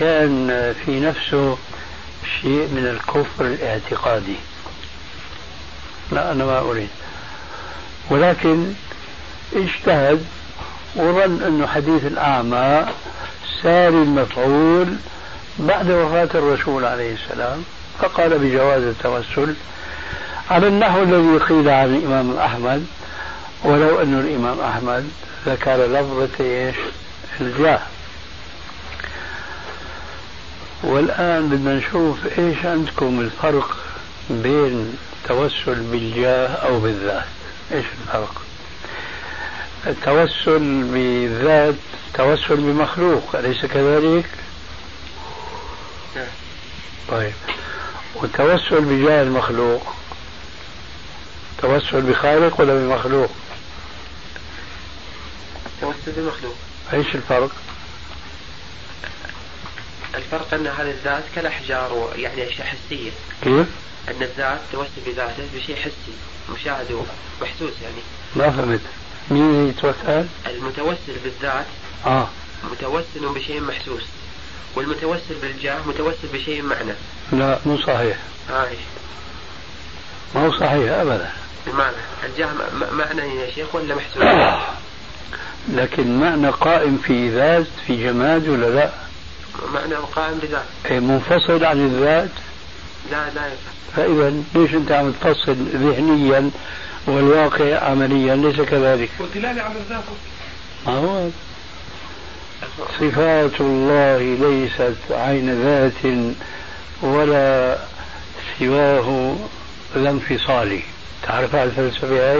كان في نفسه شيء من الكفر الاعتقادي، لا أنا ما أريد، ولكن اجتهد وظن أنه حديث الأعمى ساري المفعول بعد وفاة الرسول عليه السلام، فقال بجواز التوسل على النحو الذي قيل عن الإمام أحمد، ولو أن الإمام أحمد ذكر لفظة إيش الجاه. والآن بدنا نشوف إيش عندكم الفرق بين التوسل بالجاه أو بالذات. إيش الفرق؟ التوسل بالذات توسل بمخلوق، أليس كذلك؟ طيب، والتوسل بجاه المخلوق توسل بخالق ولا بمخلوق؟ توسل بمخلوق. ايش الفرق؟ الفرق ان هذا الذات كالأحجار، يعني اشياء حسية. كيف؟ ان الذات توسل بذاته بشيء حسي مشاهد ومحسوس. يعني ما فهمت. مين يتوسل؟ المتوسل بالذات اه متوسل بشيء محسوس، والمتوسل بالجاه متوسل بشيء معنى. لا مو صحيح. آه. ما هو صحيح أبدا. المعنى الجاه معنى يا شيخ ولا محسوس؟ آه. لكن معنى قائم في ذات في جماد ولا لا؟ معنى قائم بذات. إيه منفصل عن الذات؟ لا لا. فإذا ليش أنت عم تفصل ذهنيا والواقع عمليا؟ ليس كذلك. والدلالة على الذات ما هو؟ صفات الله ليست عين ذات ولا سواه لا انفصالي. تعرف على الفلسفة هاي؟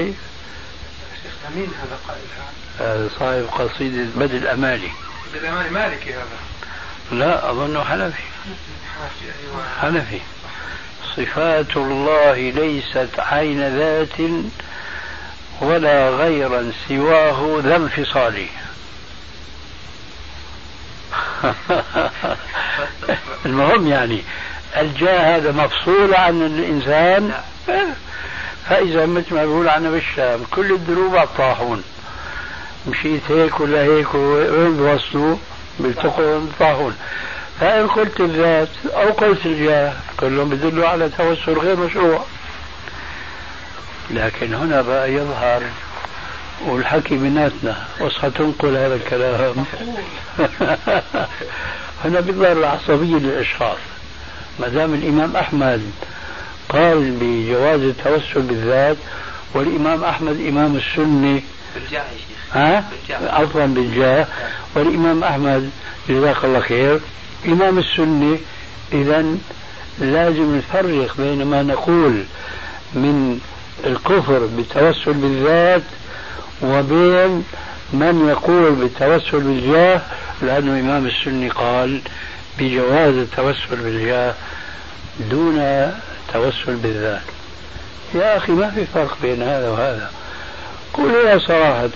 شيخ مين هذا قائلها؟ هذا صاحب قصيدة بدء الأمالي. بدء الأمالي مالكي هذا؟ لا أظنه حنفي. حنفي. صفات الله ليست عين ذات ولا غيرا سواه ذا انفصالي. المهم يعني الجاه هذا مفصول عن الإنسان. فإذا مثل ما بقول عنا بالشام كل الدروب على الطاحون، مشيت هيك ولا هيك وين بوصلوا؟ بيلتقوا بالطاحون. فإن قلت الذات أو قلت الجاه كلهم يدلوا على توسل غير مشروع. لكن هنا بقى يظهر والحكي بيناتنا وصحة تنقل هذا الكلام. هنا بيظهر العصبية للأشخاص. ما دام الإمام أحمد قال بجواز التوسل بالذات، والإمام أحمد إمام السنة بالجاه يا شيخ، ها؟ عفوا بالجاه. والإمام أحمد جزاك الله خير إمام السنة. إذا لازم نفرق بين ما نقول من الكفر بالتوسل بالذات وبين من يقول بالتوسل بالجاه، لأنه إمام السني قال بجواز التوسل بالجاه دون التوسل بالذات. يا أخي ما في فرق بين هذا وهذا. قولوا صراحة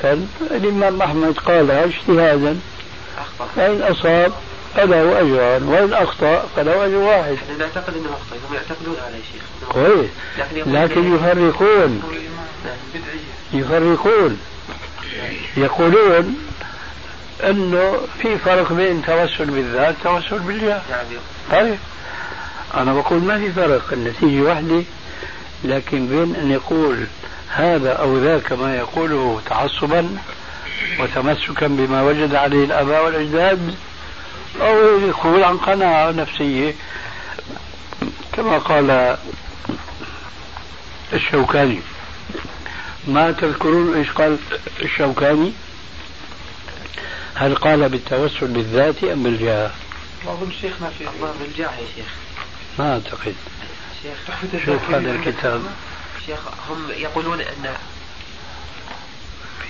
الإمام أحمد قالها اجتهادا، فإن أصاب فله أجران وإن أخطأ فله أجر واحد. نحن نعتقد أنه أخطأ، هم يعتقدون عليه شيخ كويس، لكن يفرقون يفرقون يقولون أنه في فرق بين توسل بالذات وتوسل بالجاه. طيب أنا بقول ما في فرق، النتيجة واحدة، لكن بين أن يقول هذا أو ذاك ما يقوله تعصبا وتمسكا بما وجد عليه الآباء والأجداد، أو يقول عن قناعة نفسية كما قال الشوكاني. ما تذكرون إيش قال الشوكاني؟ هل قال بالتوسل بالذات أم بالجاه؟ أظن شيخنا في الله بالجاه يا شيخ، ما أعتقد. شوف هذا الكتاب شيخ، هم يقولون أن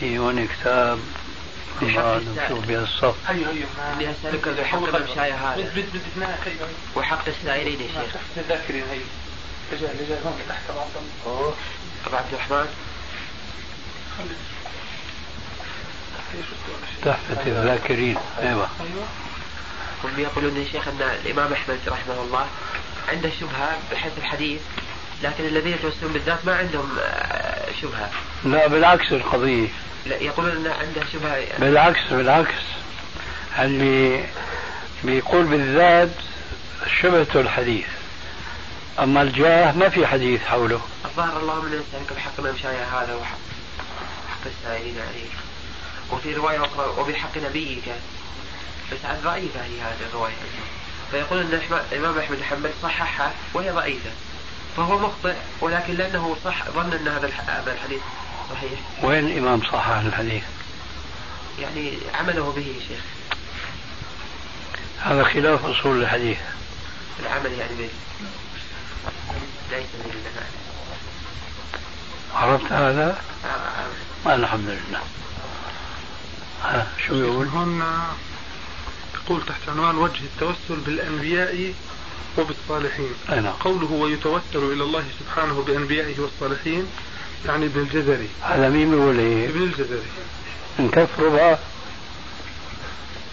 في هون كتاب نشوف بها الصف اللي أسألك بحق المشاية هذا وحق السائلين يا شيخ. تذكرين هاي رجع رجع هون تحت أبو عبد الرحمن تحفة الذاكرين. أيوة هم يقولون يا شيخ أن الإمام أحمد رحمه الله عنده شبهة بحيث الحديث، لكن الذين يتوسلون بالذات ما عندهم شبهة. لا بالعكس القضية، لا يقولون أن عنده شبهة يعني. بالعكس بالعكس، اللي بيقول بالذات شبهة الحديث، أما الجاه ما في حديث حوله. أظهر الله من يسألك بحق المشاية هذا وحق السائلين عليك، وفي رواية أخرى وبحق نبيك، بس عن ضعيفة هي هذه الرواية، فيقول أن الإمام أحمد حنبل صححها وهي ضعيفة، فهو مخطئ، ولكن لأنه صح ظن أن هذا الحديث صحيح. وين الإمام صحح الحديث؟ يعني عمله به يا شيخ، هذا خلاف أصول الحديث. العمل يعني به ليس لله. عرفت هذا؟ آه. الحمد لله. ها شو يقول؟ هنا تقول تحت عنوان وجه التوسل بالأنبياء وبالصالحين. أنا. قوله ويتوسل إلى الله سبحانه بأنبيائه والصالحين، يعني ابن الجزري. على مين يقول إيه؟ ابن الجزري. نكفر بقى.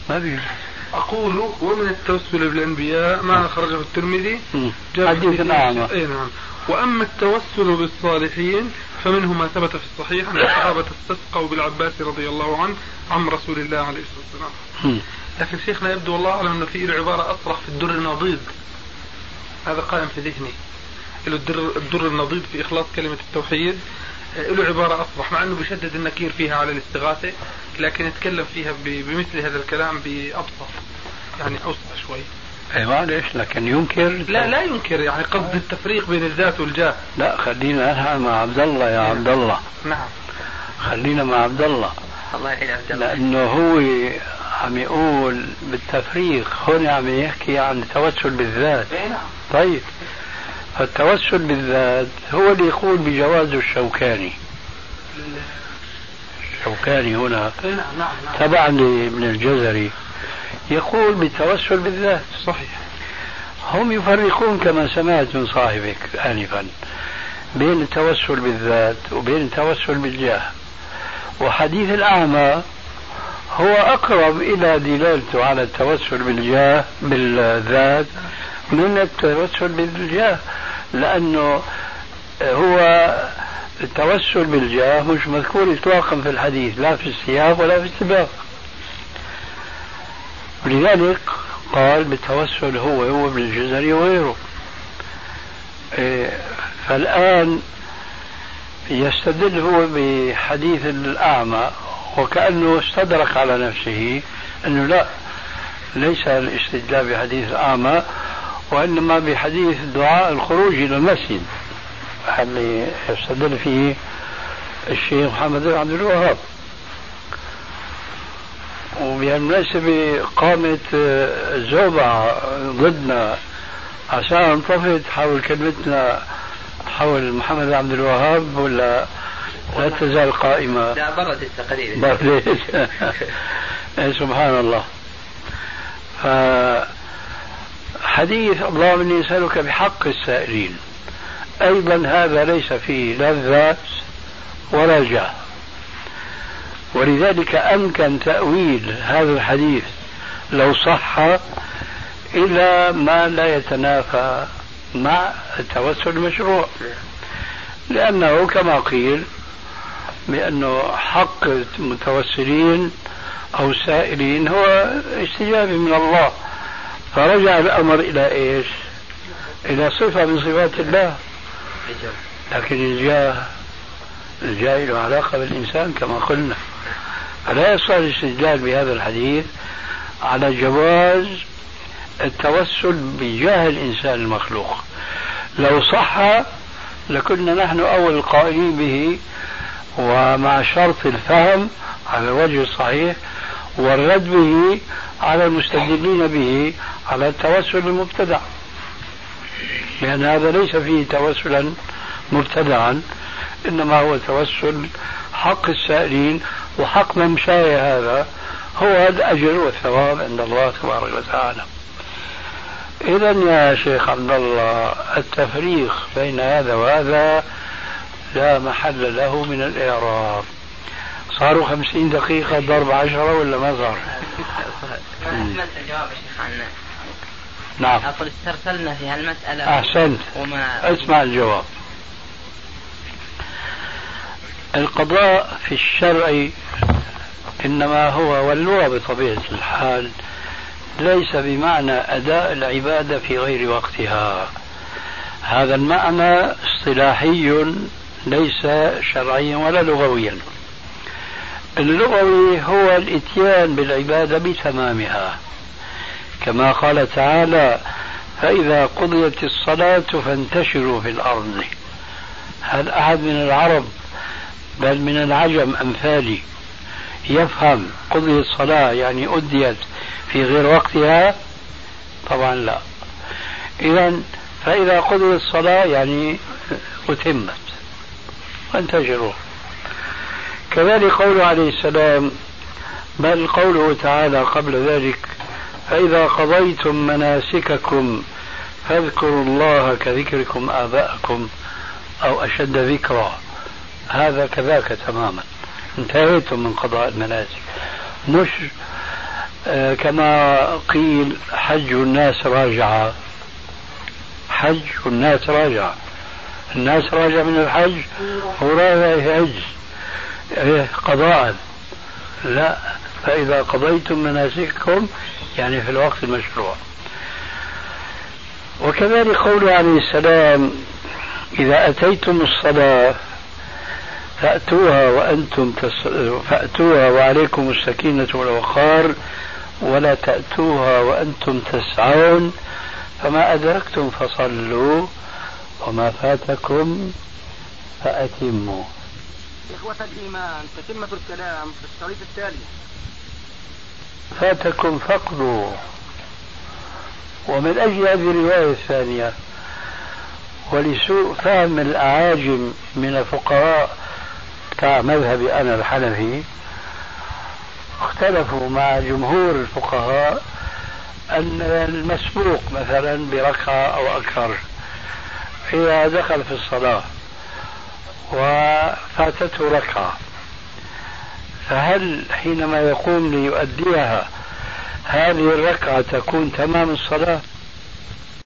ما بي. أقول ومن التوسل بالأنبياء ما خرجه الترمذي. حديث نعم. أي نعم. وأما التوسل بالصالحين فمنه ما ثبت في الصحيح أن الصحابة استسقوا بالعباس رضي الله عنه عن رسول الله عليه الصلاة والسلام. لكن شيخنا يبدو والله أعلم أنه في عبارة أصرح في الدر النضيد، هذا قائم في ذهني، الدر, الدر النضيد في إخلاص كلمة التوحيد له عبارة أصرح، مع أنه بيشدد النكير فيها على الاستغاثة، لكن يتكلم فيها بمثل هذا الكلام بأبسط يعني أوسع شوي. أي معلش، لكن ينكر. لا لا ينكر، يعني قصد التفريق بين الذات والجاه. لا خلينا أنها مع عبد الله يا عبد الله. نعم خلينا مع عبد الله. الله يعين عبد الله، لأنه هو عم يقول بالتفريق، هون عم يحكي عن التوسل بالذات. طيب فالتوسل بالذات هو اللي يقول بجوازه الشوكاني. الشوكاني هنا تبع لابن الجزري يقول بالتوسل بالذات. صحيح. هم يفرقون كما سمعت من صاحبك آنفا بين التوسل بالذات وبين التوسل بالجاه، وحديث الأعمى هو أقرب إلى دلالته على التوسل بالجاه بالذات من التوسل بالجاه، لأنه هو التوسل بالجاه مش مذكور إطلاقا في الحديث، لا في السياق ولا في السباق. ولذلك قال بالتوسل هو هو ابن الجزري وغيره. فالآن يستدل هو بحديث الأعمى وكأنه استدرك على نفسه أنه لا، ليس الاستدلال بحديث الأعمى، وإنما بحديث دعاء الخروج إلى المسجد اللي يستدل فيه الشيخ محمد بن عبد الوهاب. و وبالمناسبة قامت زوبعة ضدنا عشان انطفت حول كلمتنا حول محمد عبد الوهاب، ولا لا تزال قائمة؟ لا بردت تقريبا، بردت. سبحان الله. فحديث اللهم إني أسألك بحق السائلين أيضا هذا ليس فيه لذة ولا جاه، ولذلك أمكن تأويل هذا الحديث لو صح إلى ما لا يتنافى مع التوسل المشروع، لأنه كما قيل بأنه حق المتوسلين أو السائلين هو استجابة من الله، فرجع الأمر إلى إيش؟ إلى صفة من صفات الله. لكن الجاه الجاه له علاقة بالإنسان كما قلنا، فلا يصح الاستدلال بهذا الحديث على جواز التوسل بجاه الإنسان المخلوق. لو صح لكنا نحن أول القائلين به، ومع شرط الفهم على الوجه الصحيح والرد به على المستدلين به على التوسل المبتدع، لأن هذا ليس فيه توسلا مبتدعا، إنما هو توسل حق السائلين، وحق من شاء هذا هو الأجر والثواب عند الله تبارك وتعالى. إذا يا شيخ عبد الله التفريق بين هذا وهذا لا محل له من الإعراب. صاروا خمسين دقيقة ضرب عشرة ولا ما صار؟ ما الجواب يا شيخ عنا؟ نعم. أقول استرسلنا في هالمسألة. أحسنت. وما اسمع الجواب. القضاء في الشرع إنما هو واللغة بطبيعة الحال ليس بمعنى أداء العبادة في غير وقتها، هذا المعنى اصطلاحي ليس شرعيا ولا لغويا. اللغوي هو الاتيان بالعبادة بتمامها، كما قال تعالى فإذا قضيت الصلاة فانتشروا في الأرض. هل أحد من العرب بل من العجم أمثالي يفهم قضية الصلاة يعني أديت في غير وقتها؟ طبعا لا. إذن فإذا قضيت الصلاة يعني أتمت، فانتشروا. كذلك قوله عليه السلام، بل قوله تعالى قبل ذلك فإذا قضيتم مناسككم فاذكروا الله كذكركم آباءكم أو أشد ذكرا، هذا كذاك تماما، انتهيتم من قضاء المناسك. مش آه كما قيل حج الناس راجعة، حج الناس راجعة، الناس راجعة من الحج وراجع يحج إيه قضاء. لا، فإذا قضيتم مناسككم يعني في الوقت المشروع. وكذلك قوله عليه السلام إذا أتيتم الصلاة فأتوها وأنتم تس... فأتوها وعليكم السكينة والوقار ولا تأتوها وأنتم تسعون فما أدركتم فصلوا وما فاتكم فأتموا. إخوة الإيمان، تتمة الكلام في الشريط التالي. فاتكم فقدوا، ومن أجل هذه الرواية الثانية ولسوء فهم الأعاجم من الفقراء مذهبي أنا الحنفي اختلفوا مع جمهور الفقهاء أن المسبوق مثلا بركعة أو أكثر إذا دخل في الصلاة وفاتته ركعة، فهل حينما يقوم ليؤديها هذه الركعة تكون تمام الصلاة؟